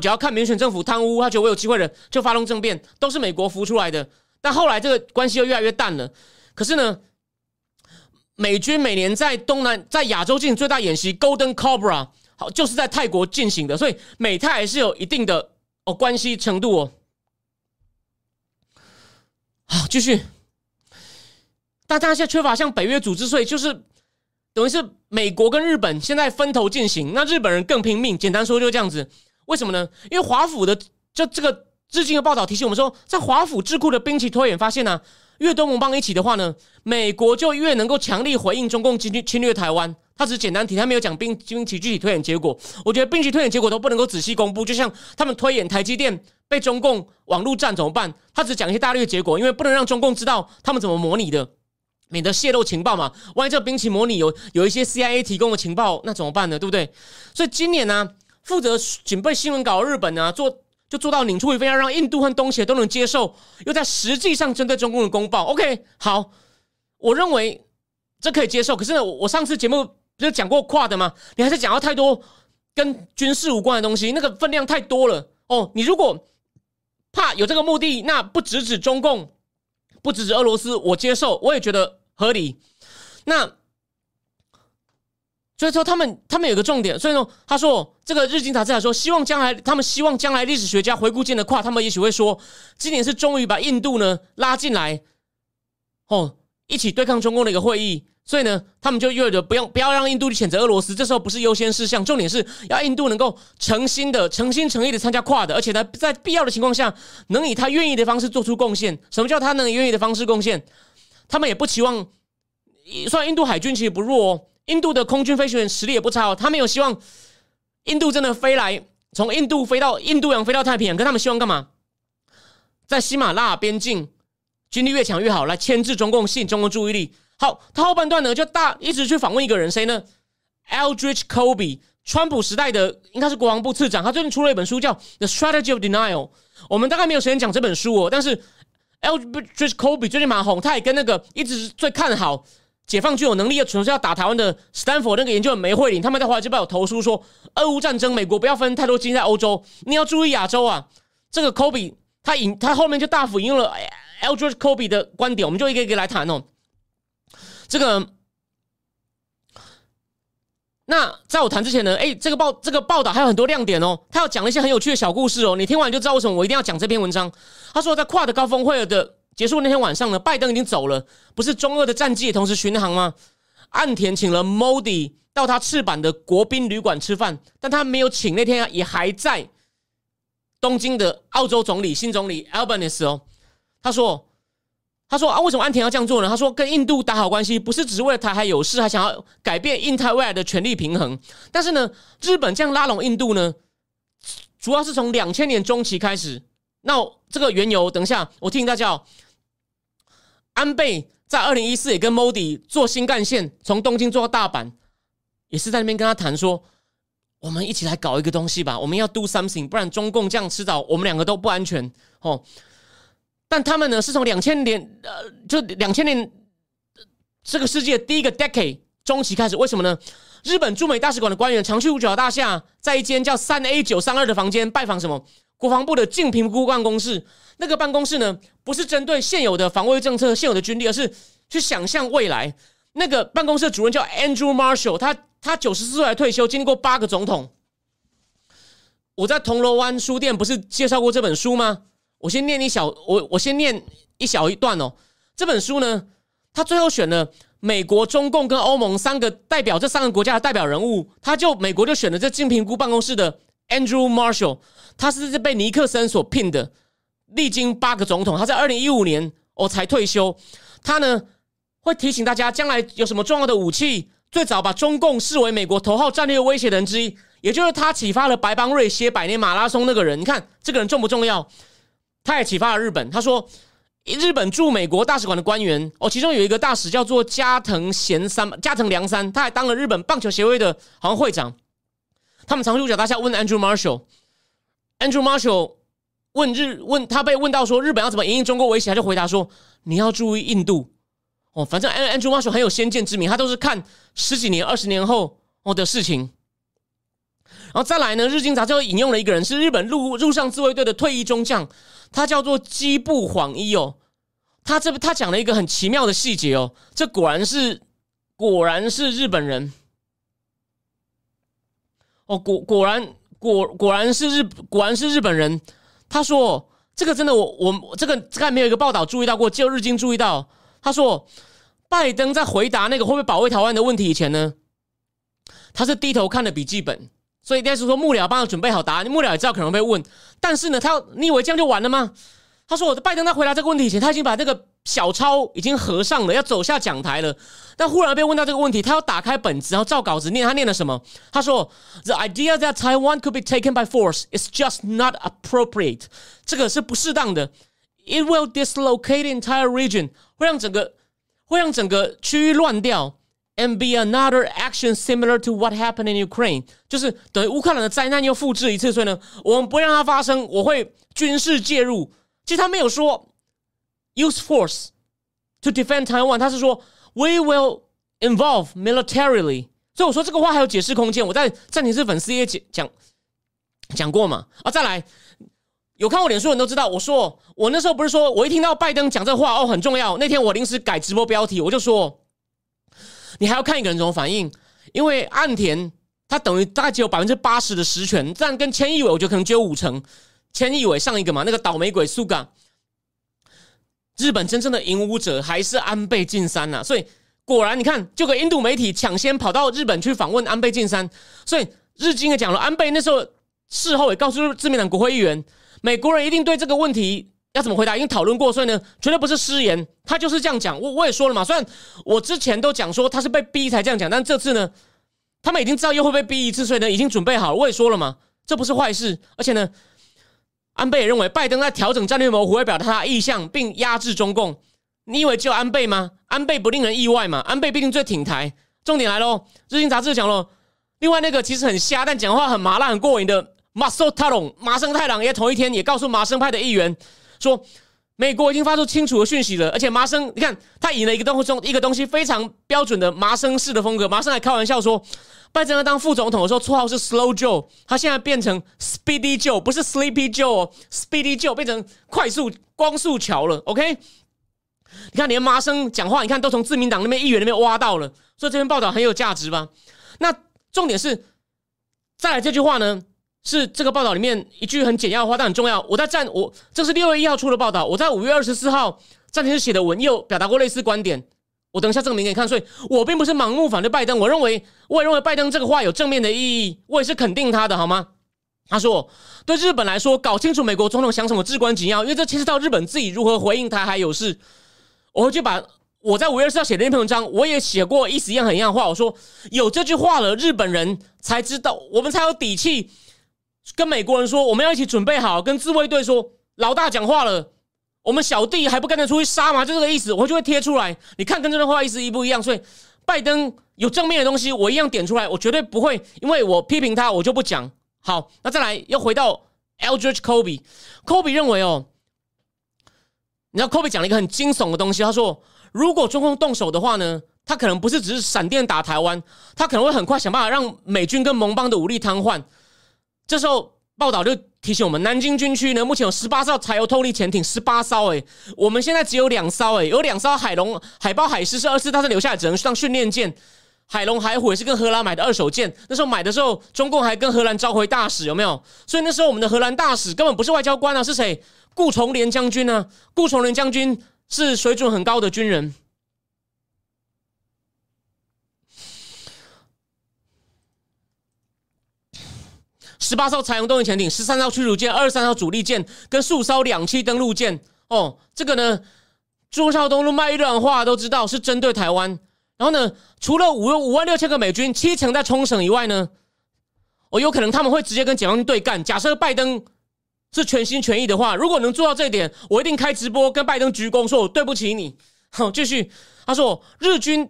只要看民选政府贪污，他觉得我有机会了，就发动政变，都是美国扶出来的。但后来这个关系又越来越淡了。可是呢？美军每年在亚洲进行最大演习 Golden Cobra， 好，就是在泰国进行的，所以美泰还是有一定的关系程度哦。好，继续，但大家现在缺乏像北约组织，所以就是等于是美国跟日本现在分头进行，那日本人更拼命。简单说就是这样子，为什么呢？因为华府的这个日经的报道提醒我们说，在华府智库的兵棋推演发现呢。越多盟邦一起的话呢，美国就越能够强力回应中共侵略台湾。他只是简单提，他没有讲兵棋具体推演结果。我觉得兵棋推演结果都不能够仔细公布，就像他们推演台积电被中共网路占怎么办，他只讲一些大略结果，因为不能让中共知道他们怎么模拟的，免得泄露情报嘛。万一这兵棋模拟有一些 CIA 提供的情报，那怎么办呢？对不对？所以今年呢，负责准备新闻稿的日本呢，就做到拧出一份要让印度和东协都能接受，又在实际上针对中共的公报。OK， 好，我认为这可以接受。可是呢，我上次节目不是讲过Quad吗？你还是讲到太多跟军事无关的东西，那个分量太多了哦。你如果怕有这个目的，那不直指中共，不直指俄罗斯，我接受，我也觉得合理。那所以说他们有个重点，所以呢，他说这个日经杂志来说，希望将来历史学家回顾今年的Quad，他们也许会说，今年是终于把印度呢拉进来，一起对抗中共的一个会议。所以呢，他们就越的不要让印度去谴责俄罗斯，这时候不是优先事项，重点是要印度能够诚心诚意的参加Quad，而且呢，在必要的情况下，能以他愿意的方式做出贡献。什么叫他能以愿意的方式贡献？他们也不期望，虽然印度海军其实不弱哦，印度的空军飞行员实力也不差哦，他们有希望印度真的飞来，从印度飞到印度洋，飞到太平洋，跟他们希望干嘛？在喜马拉雅边境，军力越强越好，来牵制中共，吸引中共注意力。好，他后半段呢就一直去访问一个人，谁呢 ？Elbridge Colby， 川普时代的应该是国防部次长，他最近出了一本书叫《The Strategy of Denial》。我们大概没有时间讲这本书哦，但是 Elbridge Colby 最近蛮红，他也跟那个一直最看好解放军有能力要准确要打台湾的 Stanford 那个研究员梅惠玲，他们在华尔街有投书说，俄乌战争美国不要分太多精力在欧洲，你要注意亚洲啊。这个 Colby 他后面就大幅引用了 Elbridge Colby 的观点，我们就一个一个来谈哦。这个，那在我谈之前呢，这个报道还有很多亮点哦，他有讲了一些很有趣的小故事哦，你听完就知道为什么我一定要讲这篇文章。他说，在Quad高峰会的结束那天晚上呢，拜登已经走了，不是中俄的战机也同时巡航吗？岸田请了 Modi 到他赤坂的国宾旅馆吃饭，但他没有请那天也还在东京的澳洲新总理 Albanese 哦，他说啊，为什么岸田要这样做呢？他说，跟印度打好关系，不是只是为了台海有事，还想要改变印太未来的权力平衡。但是呢，日本这样拉拢印度呢，主要是从2000年中期开始。那这个缘由，等一下我提醒大家哦。安倍在2014也跟 Modi 做新干线，从东京坐到大阪，也是在那边跟他谈说，我们一起来搞一个东西吧，我们要 do something， 不然中共这样迟早我们两个都不安全哦。但他们呢，是从2000年这个世界第一个 decade 中期开始。为什么呢？日本驻美大使馆的官员常去五角大厦，在一间叫 3A932 的房间拜访什么国防部的净评估办公室。那个办公室呢，不是针对现有的防卫政策、现有的军力，而是去想象未来。那个办公室的主任叫 Andrew Marshall， 他94岁才退休，经历过8个总统。我在铜锣湾书店不是介绍过这本书吗？我先念一小段哦。这本书呢，他最后选了美国、中共跟欧盟这三个国家的代表人物，美国就选了这净评估办公室的 Andrew Marshall， 他是被尼克森所聘的，历经8个总统，他在2015年才退休。他呢会提醒大家将来有什么重要的武器，最早把中共视为美国头号战略威胁的人之一，也就是他启发了白邦瑞写百年马拉松那个人。你看这个人重不重要？他也启发了日本。他说，日本驻美国大使馆的官员其中有一个大使叫做加藤良三，他还当了日本棒球协会的好像会长。他们常去五角大厦问 Andrew Marshall， 他被问到说日本要怎么因应中国威胁，他就回答说，你要注意印度哦。反正 Andrew Marshall 很有先见之明，他都是看10几年、20年后的事情。然后再来呢，日经杂志又引用了一个人，是日本陆上自卫队的退役中将，他叫做基部晃一哦。他讲了一个很奇妙的细节哦，这果然是日本人哦，果然是日本人。他说这个真的，我这个还没有一个报道注意到过，只有日经注意到。他说，拜登在回答那个会不会保卫台湾的问题以前呢，他是低头看了笔记本。所以，但是说幕僚帮他准备好答案，幕僚也知道可能被问，但是呢，你以为这样就完了吗？他说，拜登在回答这个问题以前，他已经把这个小抄已经合上了，要走下讲台了。但忽然被问到这个问题，他要打开本子，然后照稿子念。他念了什么？他说 ：“The idea that Taiwan could be taken by force is just not appropriate。”这个是不适当的。It will dislocate the entire region， 会让整个区域乱掉。And be another action similar to what happened in Ukraine， 就是等于乌克兰的灾难又复制一次，所以呢，我们不会让它发生，我会军事介入。其实他没有说 use force to defend Taiwan， 他是说 we will involve militarily。所以我说这个话还有解释空间。我在暂停式粉丝也讲过嘛。再来，有看我脸书的人都知道，我那时候不是说我一听到拜登讲这话很重要，那天我临时改直播标题，我就说，你还要看一个人怎么反应，因为岸田他等于大概只有80%的实权，但跟千义伟我觉得可能只有5成。千义伟上一个嘛，那个倒霉鬼苏嘎，日本真正的影武者还是安倍晋三呐。所以果然，你看，就给印度媒体抢先跑到日本去访问安倍晋三，所以日经也讲了，安倍那时候事后也告诉自民党国会议员，美国人一定对这个问题要怎么回答已经讨论过，所以呢，绝对不是失言，他就是这样讲。我也说了嘛，虽然我之前都讲说他是被逼才这样讲，但这次呢，他们已经知道又会被逼一次，所以呢，已经准备好了。我也说了嘛，这不是坏事，而且呢，安倍也认为拜登在调整战略模糊会表达他的意向，并压制中共。你以为只有安倍吗？安倍不令人意外嘛？安倍毕竟最挺台。重点来喽，日经杂志讲喽，另外那个其实很瞎，但讲话很麻辣、很过瘾的麻生太郎也同一天也告诉麻生派的议员说，美国已经发出清楚的讯息了。而且麻生，你看他引了一个东西非常标准的麻生式的风格。麻生还开玩笑说，拜登在当副总统的时候绰号是 Slow Joe， 他现在变成 Speedy Joe， 不是 Sleepy Joe 哦 ，Speedy Joe 变成快速光速桥了。OK。你看，连麻生讲话，你看都从自民党那边议员那边挖到了，所以这篇报道很有价值吧？那重点是，再来这句话呢，是这个报道里面一句很简要的话，但很重要。这是6月1号出的报道，我在5月24号战情室写的文，也有表达过类似观点。我等一下证明给你看，所以我并不是盲目反对拜登，我也认为拜登这个话有正面的意义，我也是肯定他的，好吗？他说，对日本来说，搞清楚美国总统想什么至关紧要，因为这牵涉到日本自己如何回应台海有事。我回去把我在5月24号写的那篇文章，我也写过意思一样很一样的话。我说有这句话了，日本人才知道，我们才有底气跟美国人说，我们要一起准备好，跟自卫队说，老大讲话了，我们小弟还不跟着出去杀吗？就这个意思，我就会贴出来。你看跟这段话意思一不一样？所以拜登有正面的东西，我一样点出来，我绝对不会因为我批评他，我就不讲。好，那再来要回到 Elbridge Colby 认为哦。你知道 Kobe 讲了一个很惊悚的东西，他说如果中共动手的话呢，他可能不是只是闪电打台湾，他可能会很快想办法让美军跟盟邦的武力瘫痪。这时候报道就提醒我们，南京军区呢目前有18艘柴油动力潜艇，18艘我们现在只有2艘有2艘海龙海豹海狮是24大战留下来只能当训练舰，海龙海虎也是跟荷兰买的二手舰，那时候买的时候中共还跟荷兰召回大使，有没有？所以那时候我们的荷兰大使根本不是外交官啊，是谁？顾崇廉将军啊，顾崇廉将军是水准很高的军人。18艘柴油动力潜艇，13艘驱逐舰，23艘主力舰，跟数艘两栖登陆舰。哦，这个呢，中孝东路卖一段话都知道是针对台湾。然后呢，除了5万6千个美军，70%在冲绳以外呢，有可能他们会直接跟解放军对干。假设拜登是全心全意的话，如果能做到这一点，我一定开直播跟拜登鞠躬，说我对不起你。好，继续，他说日军，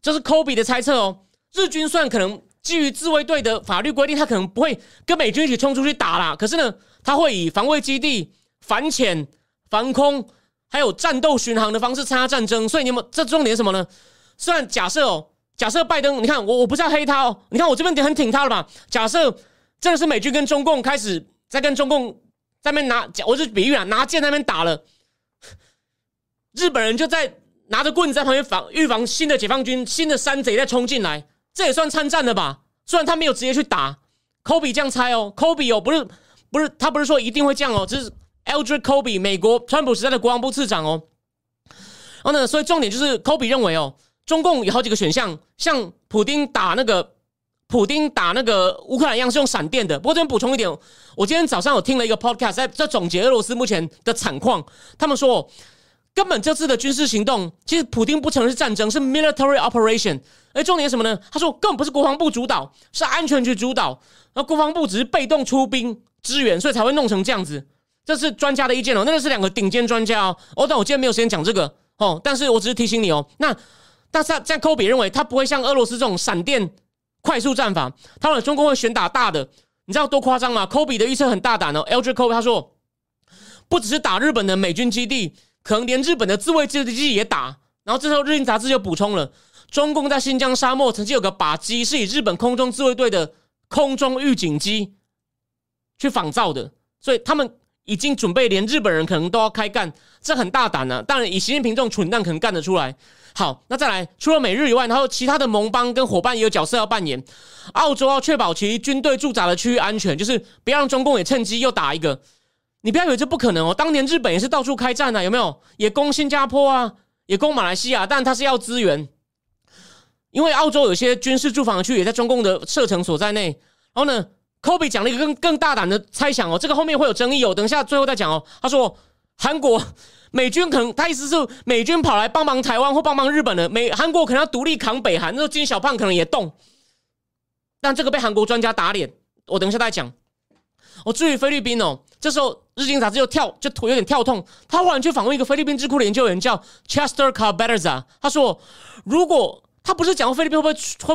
这是 Kobe 的猜测哦。日军虽然可能基于自卫队的法律规定，他可能不会跟美军一起冲出去打啦，可是呢，他会以防卫基地、反潜、防空，还有战斗巡航的方式参加战争。所以你们这重点是什么呢？虽然假设拜登，你看我不是要黑他哦，你看我这边很挺他了吧？假设真的是美军跟中共开始在跟中共。在那边我是比喻啊，拿剑在那边打了，日本人就在拿着棍子在旁边预防新的解放军、新的山贼在冲进来，这也算参战了吧？虽然他没有直接去打，科比这样猜哦，科比哦，不是，他不是说一定会这样哦，只是 Elbridge Colby 美国川普时代的国防部次长哦。然后呢，所以重点就是科比认为哦，中共有好几个选项，像普丁打那个乌克兰一样是用闪电的。不过这边补充一点，我今天早上有听了一个 podcast， 在总结俄罗斯目前的惨况。他们说，根本这次的军事行动，其实普丁不承认是战争，是 military operation。而重点是什么呢？他说根本不是国防部主导，是安全局主导，然后国防部只是被动出兵支援，所以才会弄成这样子。这是专家的意见哦，那个是2个顶尖专家哦。但我今天没有时间讲这个哦，但是我只是提醒你哦。但是在科比认为，他不会像俄罗斯这种闪电。快速战法，他们中共会选打大的，你知道多夸张吗？科比的预测很大胆哦。Elbridge Colby 他说，不只是打日本的美军基地，可能连日本的自卫基地也打。然后这时候《日经》杂志就补充了，中共在新疆沙漠曾经有个靶机是以日本空中自卫队的空中预警机去仿造的，所以他们已经准备连日本人可能都要开干，这很大胆啊！当然，以习近平这种蠢蛋可能干得出来。好，那再来，除了美日以外，然后其他的盟邦跟伙伴也有角色要扮演。澳洲要确保其军队驻扎的区域安全，就是不要让中共也趁机又打一个。你不要以为这不可能哦，当年日本也是到处开战啊，有没有？也攻新加坡啊，也攻马来西亚，但它是要资源。因为澳洲有些军事驻防区也在中共的射程所在内。然后呢 ，Kobe 讲了一个更大胆的猜想哦，这个后面会有争议哦，等一下最后再讲哦。他说韩国美军可能，他意思是美军跑来帮忙台湾或帮忙日本的，韩国可能要独立扛北韩，那金小胖可能也动。但这个被韩国专家打脸，我等一下再讲。哦，至于菲律宾哦，这时候日经杂志就有点跳痛，他忽然去访问一个菲律宾智库的研究员叫 Chester Cabaliza， 他说如果他不是讲菲律宾会不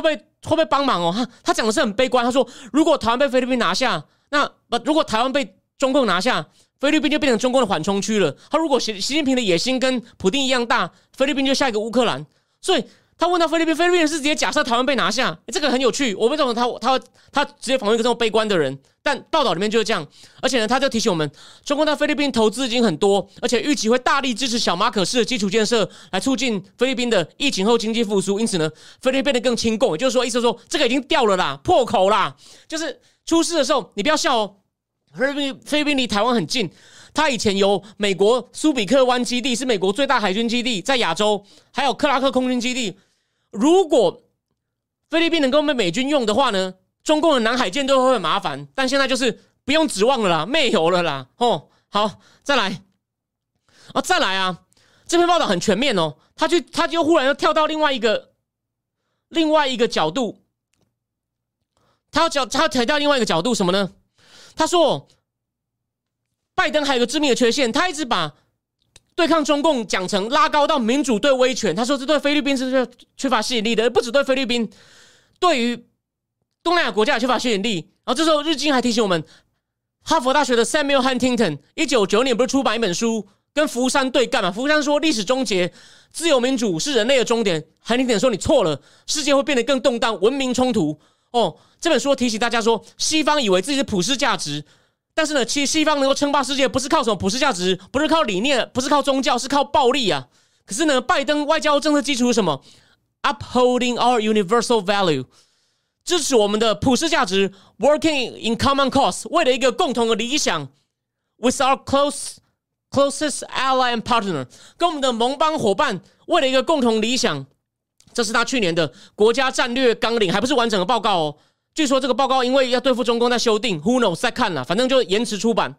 会帮忙哦，他讲的是很悲观，他说如果台湾被菲律宾拿下，那如果台湾被中共拿下，菲律宾就变成中共的缓冲区了。他如果习近平的野心跟普丁一样大，菲律宾就下一个乌克兰，所以。他问到菲律宾人是直接假设台湾被拿下，这个很有趣。我们这种他直接访问一个这么悲观的人，但报道里面就是这样。而且呢，他就提醒我们，中共在菲律宾投资已经很多，而且预期会大力支持小马可仕的基础建设，来促进菲律宾的疫情后经济复苏。因此呢，菲律宾变得更亲共，也就是说，意思说这个已经掉了啦，破口啦，就是出事的时候你不要笑哦。菲律宾离台湾很近。他以前有美国苏比克湾基地，是美国最大海军基地，在亚洲，还有克拉克空军基地。如果菲律宾能够被美军用的话呢，中共的南海舰队会很麻烦。但现在就是不用指望了啦，没有了啦。哦，好，再来啊，再来啊！这篇报道很全面哦，他就忽然又跳到另外一个角度，他跳到另外一个角度什么呢？他说。拜登还有个致命的缺陷，他一直把对抗中共讲成拉高到民主对威权。他说这对菲律宾是缺乏吸引力的，不只对菲律宾，对于东南亚国家也缺乏吸引力。然后这时候日经还提醒我们，哈佛大学的 Samuel Huntington 1995年不是出版一本书跟福山对干嘛？福山说历史终结，自由民主是人类的终点。Huntington 说你错了，世界会变得更动荡，文明冲突。哦，这本书提醒大家说，西方以为自己是普世价值。但是呢，其实西方能够称霸世界，不是靠什么普世价值，不是靠理念，不是靠宗教，是靠暴力啊！可是呢，拜登外交政策基础是什么 ？Upholding our universal value， 支持我们的普世价值 ，working in common cause， 为了一个共同的理想 ，with our closest ally and partner， 跟我们的盟邦伙伴为了一个共同理想。这是他去年的国家战略纲领，还不是完整的报告哦。据说这个报告因为要对付中共在修订 ，Who knows 在看啦，反正就延迟出版。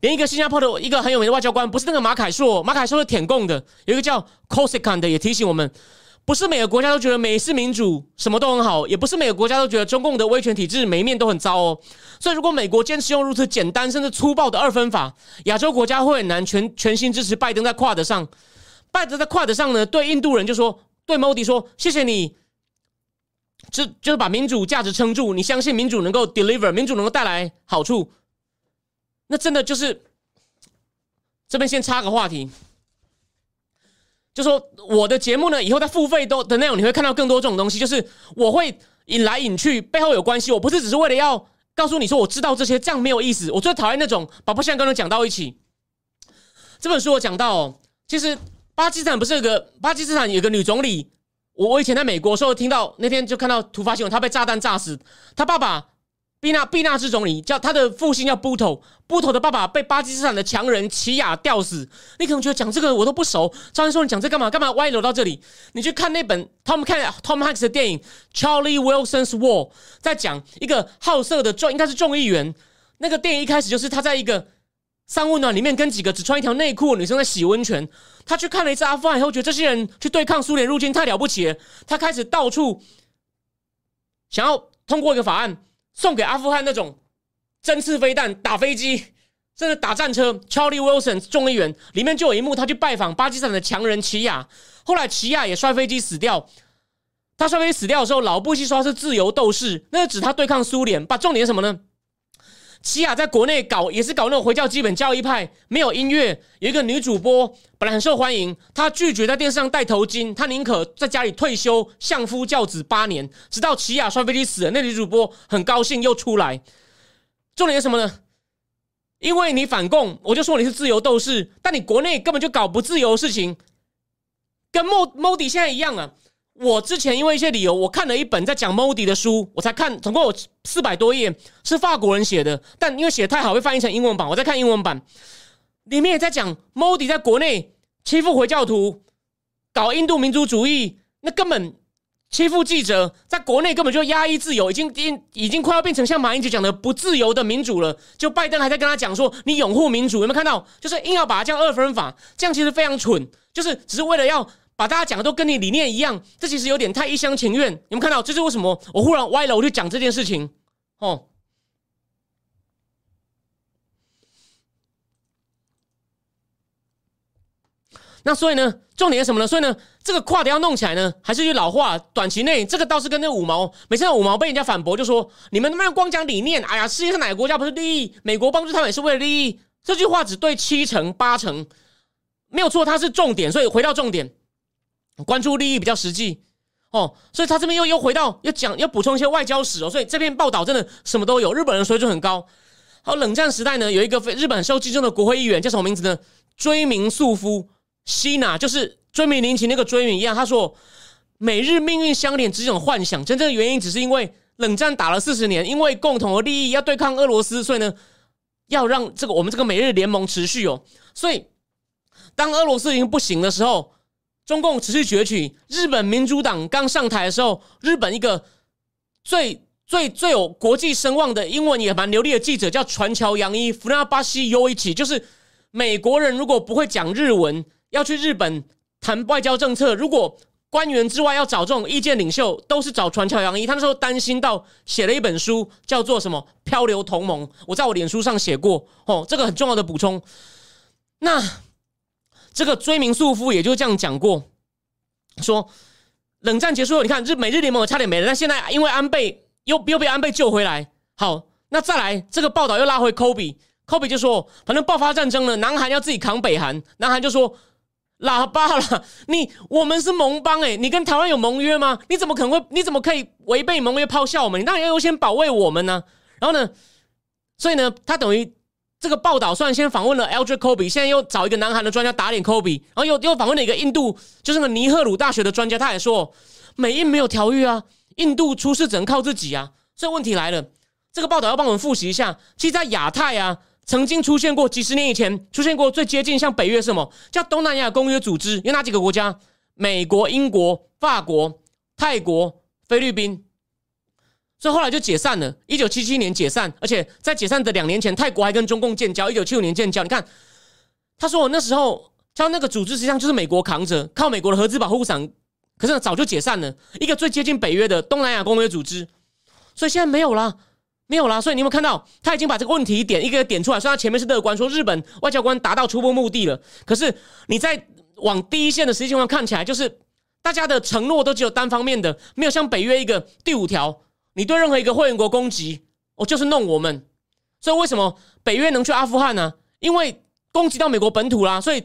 连一个新加坡的一个很有名的外交官，不是那个马凯硕，马凯硕是舔共的，有一个叫 Kosikan 的也提醒我们，不是每个国家都觉得美式民主什么都很好，也不是每个国家都觉得中共的威权体制每一面都很糟哦。所以如果美国坚持用如此简单甚至粗暴的二分法，亚洲国家会很难全心支持拜登在Quad上。拜登在Quad上呢，对印度人就说，对 Modi 说，谢谢你。就是把民主价值撑住，你相信民主能够 deliver， 民主能够带来好处，那真的就是这边先插个话题，就说我的节目呢，以后在付费的内容你会看到更多这种东西，就是我会引来引去，背后有关系，我不是只是为了要告诉你说我知道这些，这样没有意思。我最讨厌那种把不相干的讲到一起。这本书我讲到哦，其实巴基斯坦有个女总理。我以前在美国的时候听到，那天就看到突发新闻，他被炸弹炸死。他爸爸毕纳之总理叫他的父亲叫布头，布头的爸爸被巴基斯坦的强人奇亚吊死。你可能觉得讲这个我都不熟，张先说你讲这干嘛？干嘛歪楼到这里？你去看那本 Tom Hanks 的电影《Charlie Wilson's War》，在讲一个好色的应该是众议员。那个电影一开始就是他在一个三温暖里面跟几个只穿一条内裤的女生在洗温泉。他去看了一次阿富汗以后，觉得这些人去对抗苏联入侵太了不起了。他开始到处想要通过一个法案，送给阿富汗那种针刺飞弹、打飞机，甚至打战车。Charlie Wilson 众议员里面就有一幕，他去拜访巴基斯坦的强人奇亚，后来奇亚也摔飞机死掉。他摔飞机死掉的时候，老布希说他是自由斗士，那是指他对抗苏联。把重点是什么呢？奇亚在国内也是搞那种回教基本教义派，没有音乐，有一个女主播本来很受欢迎，她拒绝在电视上戴头巾，她宁可在家里退休相夫教子8年，直到奇亚摔飞机死了，那女主播很高兴又出来。重点是什么呢？因为你反共，我就说你是自由斗士，但你国内根本就搞不自由的事情，跟 Modi 现在一样啊。我之前因为一些理由，我看了一本在讲 Modi 的书，我才看，总共有400多页，是法国人写的，但因为写太好，被翻译成英文版。我在看英文版，里面也在讲 Modi 在国内欺负回教徒，搞印度民族主义，那根本欺负记者，在国内根本就压抑自由，已经快要变成像马英九讲的不自由的民主了。就拜登还在跟他讲说，你拥护民主，有没有看到？就是硬要把它这样二分法，这样其实非常蠢，就是只是为了要把大家讲的都跟你理念一样，这其实有点太一厢情愿。有没有看到？这是为什么我忽然歪了，我就讲这件事情哦。那所以呢，重点是什么呢？所以呢，这个Quad要弄起来呢，还是老话，短期内这个倒是跟那五毛，每次五毛被人家反驳就说，你们能不能光讲理念？哎呀，世界上哪个国家不是利益？美国帮助他们也是为了利益。这句话只对7成8成，没有错，它是重点。所以回到重点，关注利益比较实际哦。所以他这边又回到要补充一些外交史哦。所以这篇报道真的什么都有，日本人水准很高。好，冷战时代呢，有一个日本很受敬重的国会议员叫什么名字呢？追名素夫。希娜就是追名林檎那个追名一样，他说美日命运相连只是一种幻想，真正的原因只是因为冷战打了40年，因为共同的利益要对抗俄罗斯，所以呢要让我们这个美日联盟持续哦。所以当俄罗斯已经不行的时候，中共持续崛起，日本民主党刚上台的时候，日本一个最有国际声望的英文也蛮流利的记者叫船桥洋一 （Funabashi Yoichi）， 就是美国人如果不会讲日文，要去日本谈外交政策，如果官员之外要找这种意见领袖，都是找船桥洋一。他那时候担心到写了一本书，叫做什么《漂流同盟》，我在我脸书上写过哦，这个很重要的补充。那这个追名素夫也就这样讲过，说冷战结束后，你看美日联盟也差点没了，但现在因为安倍又被安倍救回来。好，那再来这个报道又拉回 Kobe 就说，反正爆发战争了，南韩要自己扛北韩，南韩就说。喇叭啦！我们是盟邦哎，你跟台湾有盟约吗？你怎么可以违背盟约咆哮我们？你当然要优先保卫我们呢、啊。然后呢，所以呢，他等于这个报道虽然先访问了 Elbridge Colby， 现在又找一个南韩的专家打脸 Colby， 然后又访问了一个印度，就是那个尼赫鲁大学的专家，他也说美印没有条约啊，印度出事只能靠自己啊。所以问题来了，这个报道要帮我们复习一下，其实在亚太啊。曾经出现过，几十年以前出现过最接近像北约什么叫东南亚公约组织，有哪几个国家？美国、英国、法国、泰国、菲律宾，所以后来就解散了。1977年解散，而且在解散的2年前，泰国还跟中共建交。1975年建交，你看，他说我那时候像那个组织实际上就是美国扛着，靠美国的核子保护伞，可是早就解散了。一个最接近北约的东南亚公约组织，所以现在没有啦。没有啦，所以你有没有看到他已经把这个问题点一个点出来？虽然他前面是乐观，说日本外交官达到初步目的了，可是你在往第一线的实际情况看起来，就是大家的承诺都只有单方面的，没有像北约一个第5条，你对任何一个会员国攻击，我就是弄我们。所以为什么北约能去阿富汗呢、啊？因为攻击到美国本土啦，所以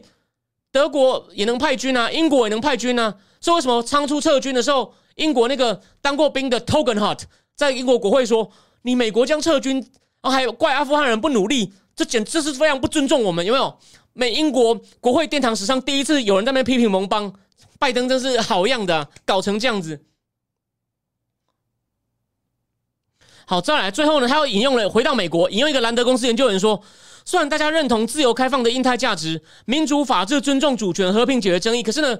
德国也能派军啊，英国也能派军啊。所以为什么仓促撤军的时候，英国那个当过兵的 Togan Hart 在英国国会说？你美国将撤军，然后还有怪阿富汗人不努力，这是非常不尊重我们，有没有？英国国会殿堂史上第一次有人在那边批评盟邦，拜登真是好样的、啊，搞成这样子。好，再来，最后呢，他又引用了回到美国，引用一个兰德公司研究员说，虽然大家认同自由开放的印太价值、民主法治、尊重主权、和平解决争议，可是呢，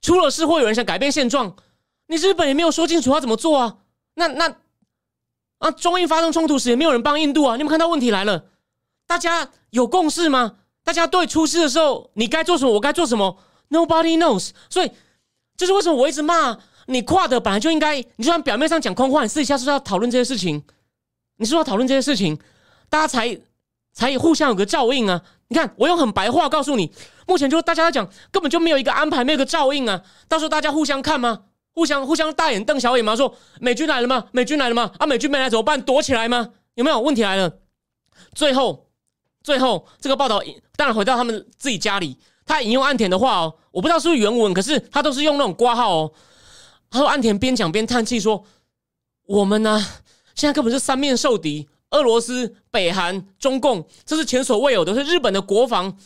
出了事会有人想改变现状，你日本也没有说清楚要怎么做啊，那。啊，中印发生冲突时也没有人帮印度啊！你们看到问题来了，大家有共识吗？大家对出事的时候，你该做什么，我该做什么 ？Nobody knows。所以这是为什么我一直骂你Quad本来就应该，你就算表面上讲空话，你私底下是要讨论这些事情，你是要讨论这些事情，大家才互相有个照应啊！你看，我用很白话告诉你，目前就大家在讲，根本就没有一个安排，没有一个照应啊！到时候大家互相看吗？互相大眼瞪小眼嘛，说美军来了吗？美军来了吗？啊，美军没来怎么办？躲起来吗？有没有问题来了？最后这个报道当然回到他们自己家里，他引用岸田的话哦，我不知道是不是原文，可是他都是用那种括号哦。他说岸田边讲边叹气说：“我们呢、啊，现在根本是三面受敌，俄罗斯、北韩、中共，这是前所未有的。是日本的国防。”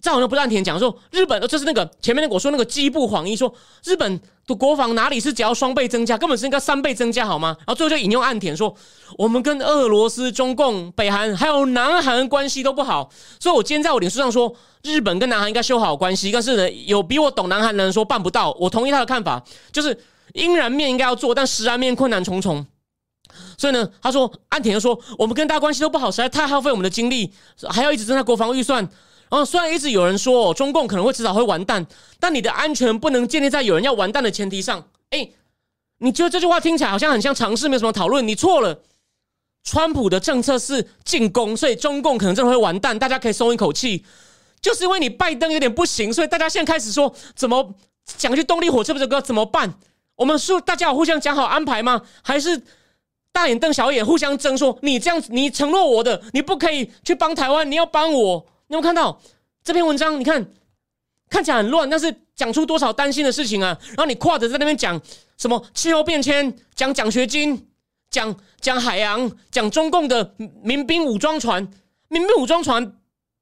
这好像不是岸田讲说日本，就是那个前面那个我说那个基部晃一说日本的国防哪里是只要2倍增加，根本是应该3倍增加好吗？然后最后就引用岸田说，我们跟俄罗斯、中共、北韩还有南韩关系都不好，所以我今天在我脸书上说日本跟南韩应该修好关系，但是呢，有比我懂南韩的人说办不到，我同意他的看法，就是阴燃面应该要做，但食燃面困难重重。所以呢，他说，岸田就说，我们跟大家关系都不好，实在太耗费我们的精力，还要一直增加国防预算。然后虽然一直有人说中共可能会迟早会完蛋，但你的安全不能建立在有人要完蛋的前提上。哎，你觉得这句话听起来好像很像尝试，没有什么讨论，你错了。川普的政策是进攻，所以中共可能真的会完蛋，大家可以松一口气。就是因为你拜登有点不行，所以大家现在开始说怎么讲去动力火车不是歌怎么办？我们是大家有互相讲好安排吗？还是大眼瞪小眼互相争说你这样子，你承诺我的，你不可以去帮台湾，你要帮我。你有没有看到这篇文章？你看看起来很乱，但是讲出多少担心的事情啊！然后你跨着在那边讲什么气候变迁，讲奖学金，讲海洋，讲中共的民兵武装船，民兵武装船。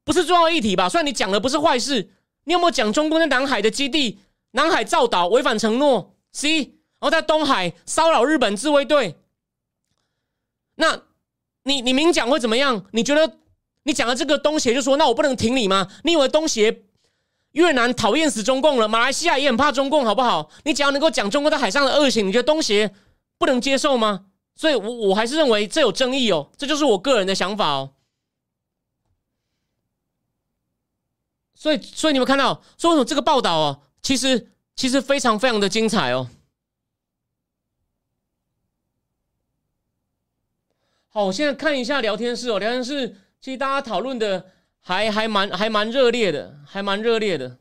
不是重要议题吧？虽然你讲的不是坏事，你有没有讲中共在南海的基地、南海造岛违反承诺 ？C， 然后在东海骚扰日本自卫队，那你明讲会怎么样？你觉得你讲了这个东协就说那我不能挺你吗？你以为东协越南讨厌死中共了，马来西亚也很怕中共，好不好？你只要能够讲中共在海上的恶行，你觉得东协不能接受吗？所以我还是认为这有争议哦，这就是我个人的想法哦。所以你们看到，所以为什么这个报道哦，其实非常非常的精彩哦。好，我现在看一下聊天室哦，聊天室其实大家讨论的还蛮热烈的，还蛮热烈的。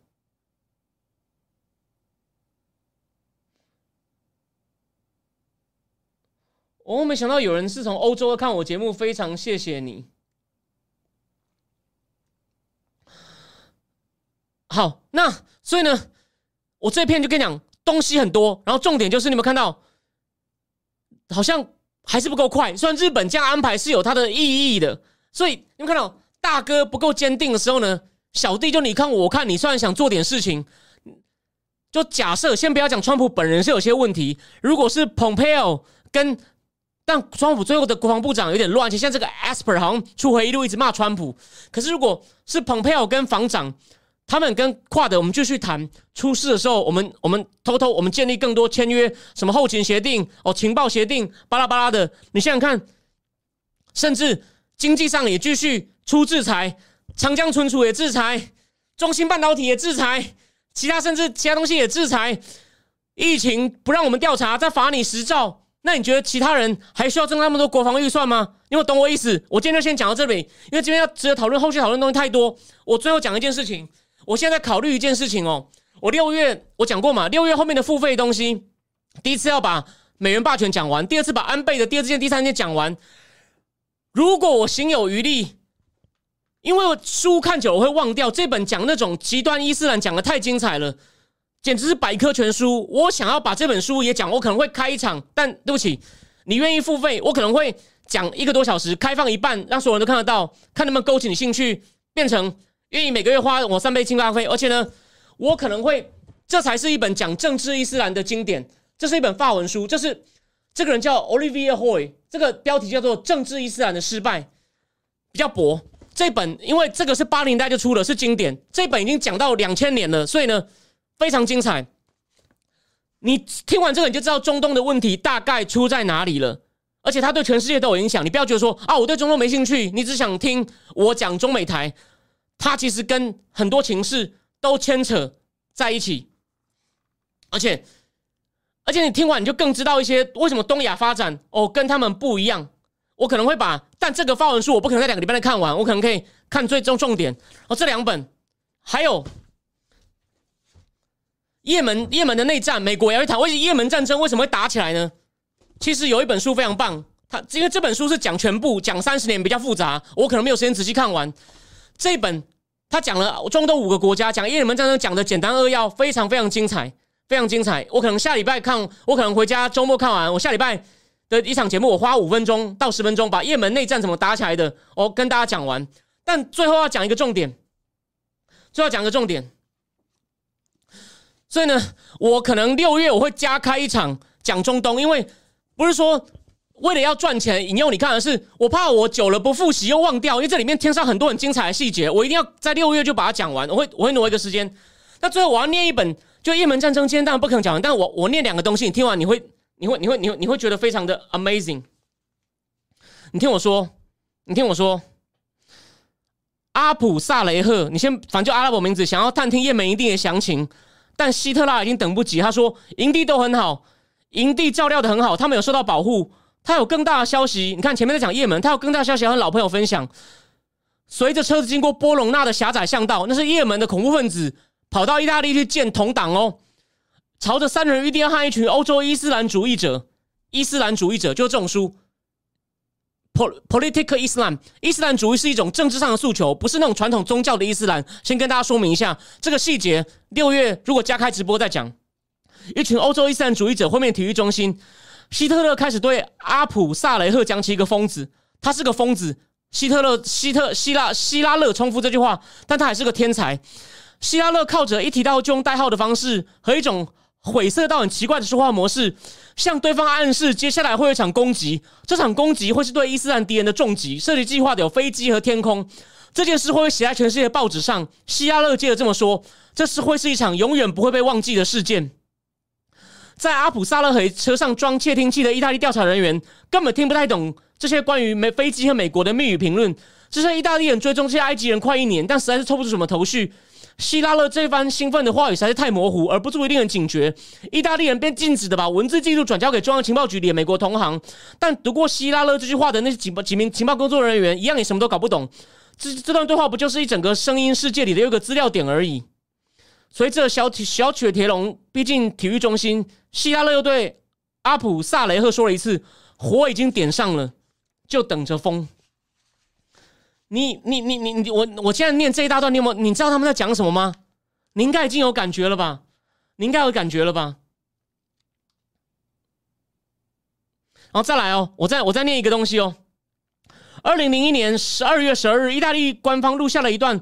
我没想到有人是从欧洲看我节目，非常谢谢你。好，那所以呢，我这篇就跟你讲，东西很多，然后重点就是你们看到，好像还是不够快。虽然日本这样安排是有它的意义的，所以你们看到大哥不够坚定的时候呢，小弟就你看我看你，虽然想做点事情，就假设先不要讲川普本人是有些问题，如果是 Pompeo 跟。但川普最后的国防部长有点乱，其实现在这个 Asper 好像出回忆录一直骂川普，可是如果是 Pompeo 跟防长。他们跟Quad我们继续谈，出事的时候，我们偷偷建立更多签约，什么后勤协定、哦情报协定，巴拉巴拉的。你想想看，甚至经济上也继续出制裁，长江存储也制裁，中芯半导体也制裁，甚至其他东西也制裁。疫情不让我们调查，再罚你10兆。那你觉得其他人还需要挣那么多国防预算吗？你有懂我意思？我今天就先讲到这里，因为今天要值得讨论，后续讨论的东西太多。我最后讲一件事情。我现在考虑一件事情哦，我6月我讲过嘛，6月后面的付费东西，第一次要把美元霸权讲完，第二次把安倍的第二支箭、第三支箭讲完。如果我行有余力，因为书看久了我会忘掉，这本讲那种极端伊斯兰讲的太精彩了，简直是百科全书。我想要把这本书也讲，我可能会开一场，但对不起，你愿意付费，我可能会讲1个多小时，开放一半，让所有人都看得到，看能不能勾起你兴趣，变成。愿意每个月花我3杯星巴克，而且呢，我可能会，这才是一本讲政治伊斯兰的经典，这是一本法文书，这是这个人叫 Olivier Roy， 这个标题叫做《政治伊斯兰的失败》，比较薄。这本因为这个是80年代就出了，是经典，这本已经讲到2000年了，所以呢非常精彩。你听完这个你就知道中东的问题大概出在哪里了。而且它对全世界都有影响，你不要觉得说啊我对中东没兴趣，你只想听我讲中美台。它其实跟很多情势都牵扯在一起，而且你听完你就更知道一些为什么东亚发展哦跟他们不一样。我可能会把，但这个发文书我不可能在2个礼拜内看完，我可能可以看最终重点哦。这2本，还有也门的内战，美国也会谈为也门战争为什么会打起来呢？其实有一本书非常棒，它因为这本书是讲全部讲30年比较复杂，我可能没有时间仔细看完。这本他讲了中东5个国家，讲也门战争讲的简单扼要，非常非常精彩，非常精彩。我可能下礼拜看，我可能回家周末看完。我下礼拜的一场节目，我花5分钟到10分钟把也门内战怎么打起来的，哦，跟大家讲完。但最后要讲一个重点，所以呢，我可能6月我会加开一场讲中东，因为不是说。为了要赚钱引诱你看的是，我怕我久了不复习又忘掉，因为这里面添上很多很精彩的细节，我一定要在6月就把它讲完。我会挪一个时间。那最后我要念一本就也门战争今天当然不可能讲完，但我念两个东西，你听完你会觉得非常的 amazing。你听我说，阿卜萨雷赫，你先反正就阿拉伯名字，想要探听也门营地的详情，但希特拉已经等不及。他说营地都很好，营地照料的很好，他们有受到保护。他有更大的消息，你看前面在讲也门，他有更大的消息要和老朋友分享。随着车子经过波隆纳的狭窄巷道，那是也门的恐怖分子跑到意大利去建同党哦，朝着三人预定和一群欧洲伊斯兰主义者，就是这种书。Political Islam， 伊斯兰主义是一种政治上的诉求，不是那种传统宗教的伊斯兰。先跟大家说明一下这个细节，6月如果加开直播再讲。一群欧洲伊斯兰主义者会面体育中心，希特勒开始对阿卜萨雷赫讲起一个疯子，他是个疯子。希拉勒重复这句话，但他还是个天才。希拉勒靠着一提到就用代号的方式和一种晦涩到很奇怪的说话模式，向对方暗示接下来会有一场攻击，这场攻击会是对伊斯兰敌人的重击，设计计划的有飞机和天空，这件事会写在全世界报纸上。希拉勒接着这么说，这是会是一场永远不会被忘记的事件。在阿卜萨雷赫车上装窃听器的意大利调查人员根本听不太懂这些关于飞机和美国的密语评论，这些意大利人追踪这些埃及人快1年，但实在是抽不出什么头绪。希拉勒这番兴奋的话语实在是太模糊，而不足以令人警觉。意大利人便禁止的把文字记录转交给中央情报局里的美国同行，但读过希拉勒这句话的那些几名情报工作人员一样也什么都搞不懂。这段对话不就是一整个声音世界里的一个资料点而已。随着小雪铁龙逼近体育中心，希拉勒又对阿卜萨雷赫说了一次：“火已经点上了，就等着风。”我现在念这一大段，你知道他们在讲什么吗？你应该已经有感觉了吧？然后再来哦，我再念一个东西哦。2001年12月12日，意大利官方录下了一段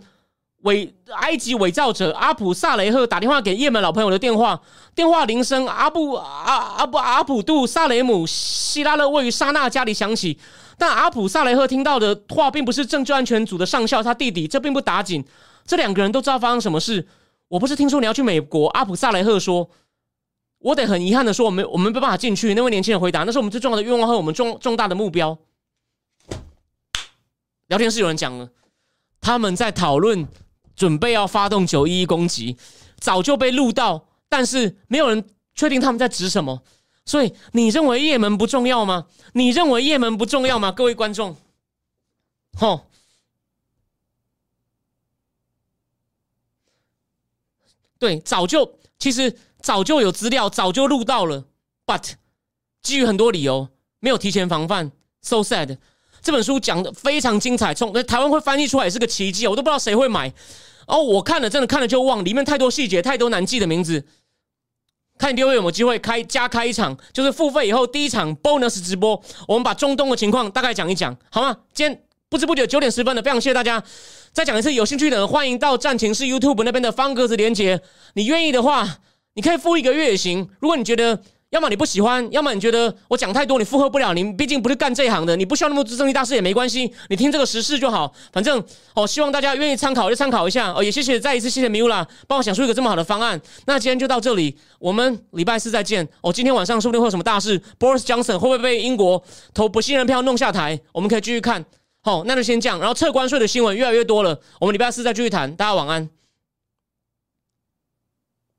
埃及伪造者阿卜萨雷赫打电话给也门老朋友的电话，电话铃声阿卜杜萨雷姆希拉勒位于沙纳家里响起。但阿卜萨雷赫听到的话并不是政治安全组的上校他弟弟，这并不打紧。这两个人都知道发生什么事。我不是听说你要去美国？阿卜萨雷赫说。我得很遗憾的说，我们没办法进去。那位年轻人回答，那是我们最重要的愿望和我们重大的目标。聊天室有人讲了，他们在讨论准备要发动911攻击，早就被录到，但是没有人确定他们在指什么。所以你认为也门不重要吗？各位观众，对，其实早就有资料，早就录到了 ，but 基于很多理由没有提前防范 ，so sad。这本书讲的非常精彩，从台湾会翻译出来也是个奇迹，我都不知道谁会买。哦，我真的看了就忘，里面太多细节，太多难记的名字。看6月有没有机会加开一场，就是付费以后第一场 bonus 直播，我们把中东的情况大概讲一讲，好吗？今天不知不觉9点10分了，非常谢谢大家。再讲一次，有兴趣的人欢迎到战情室 YouTube 那边的方格子连结，你愿意的话，你可以付1个月也行。如果你觉得，要么你不喜欢，要么你觉得我讲太多，你负荷不了，你毕竟不是干这一行的，你不需要那么资深大师也没关系，你听这个时事就好。反正希望大家愿意参考就参考一下哦。也再一次谢谢 Miula 帮我想出一个这么好的方案。那今天就到这里，我们礼拜4再见哦。今天晚上说不定会有什么大事 ，Boris Johnson 会不会被英国投不信任票弄下台？我们可以继续看。好，那就先这样。然后撤关税的新闻越来越多了，我们礼拜4再继续谈。大家晚安。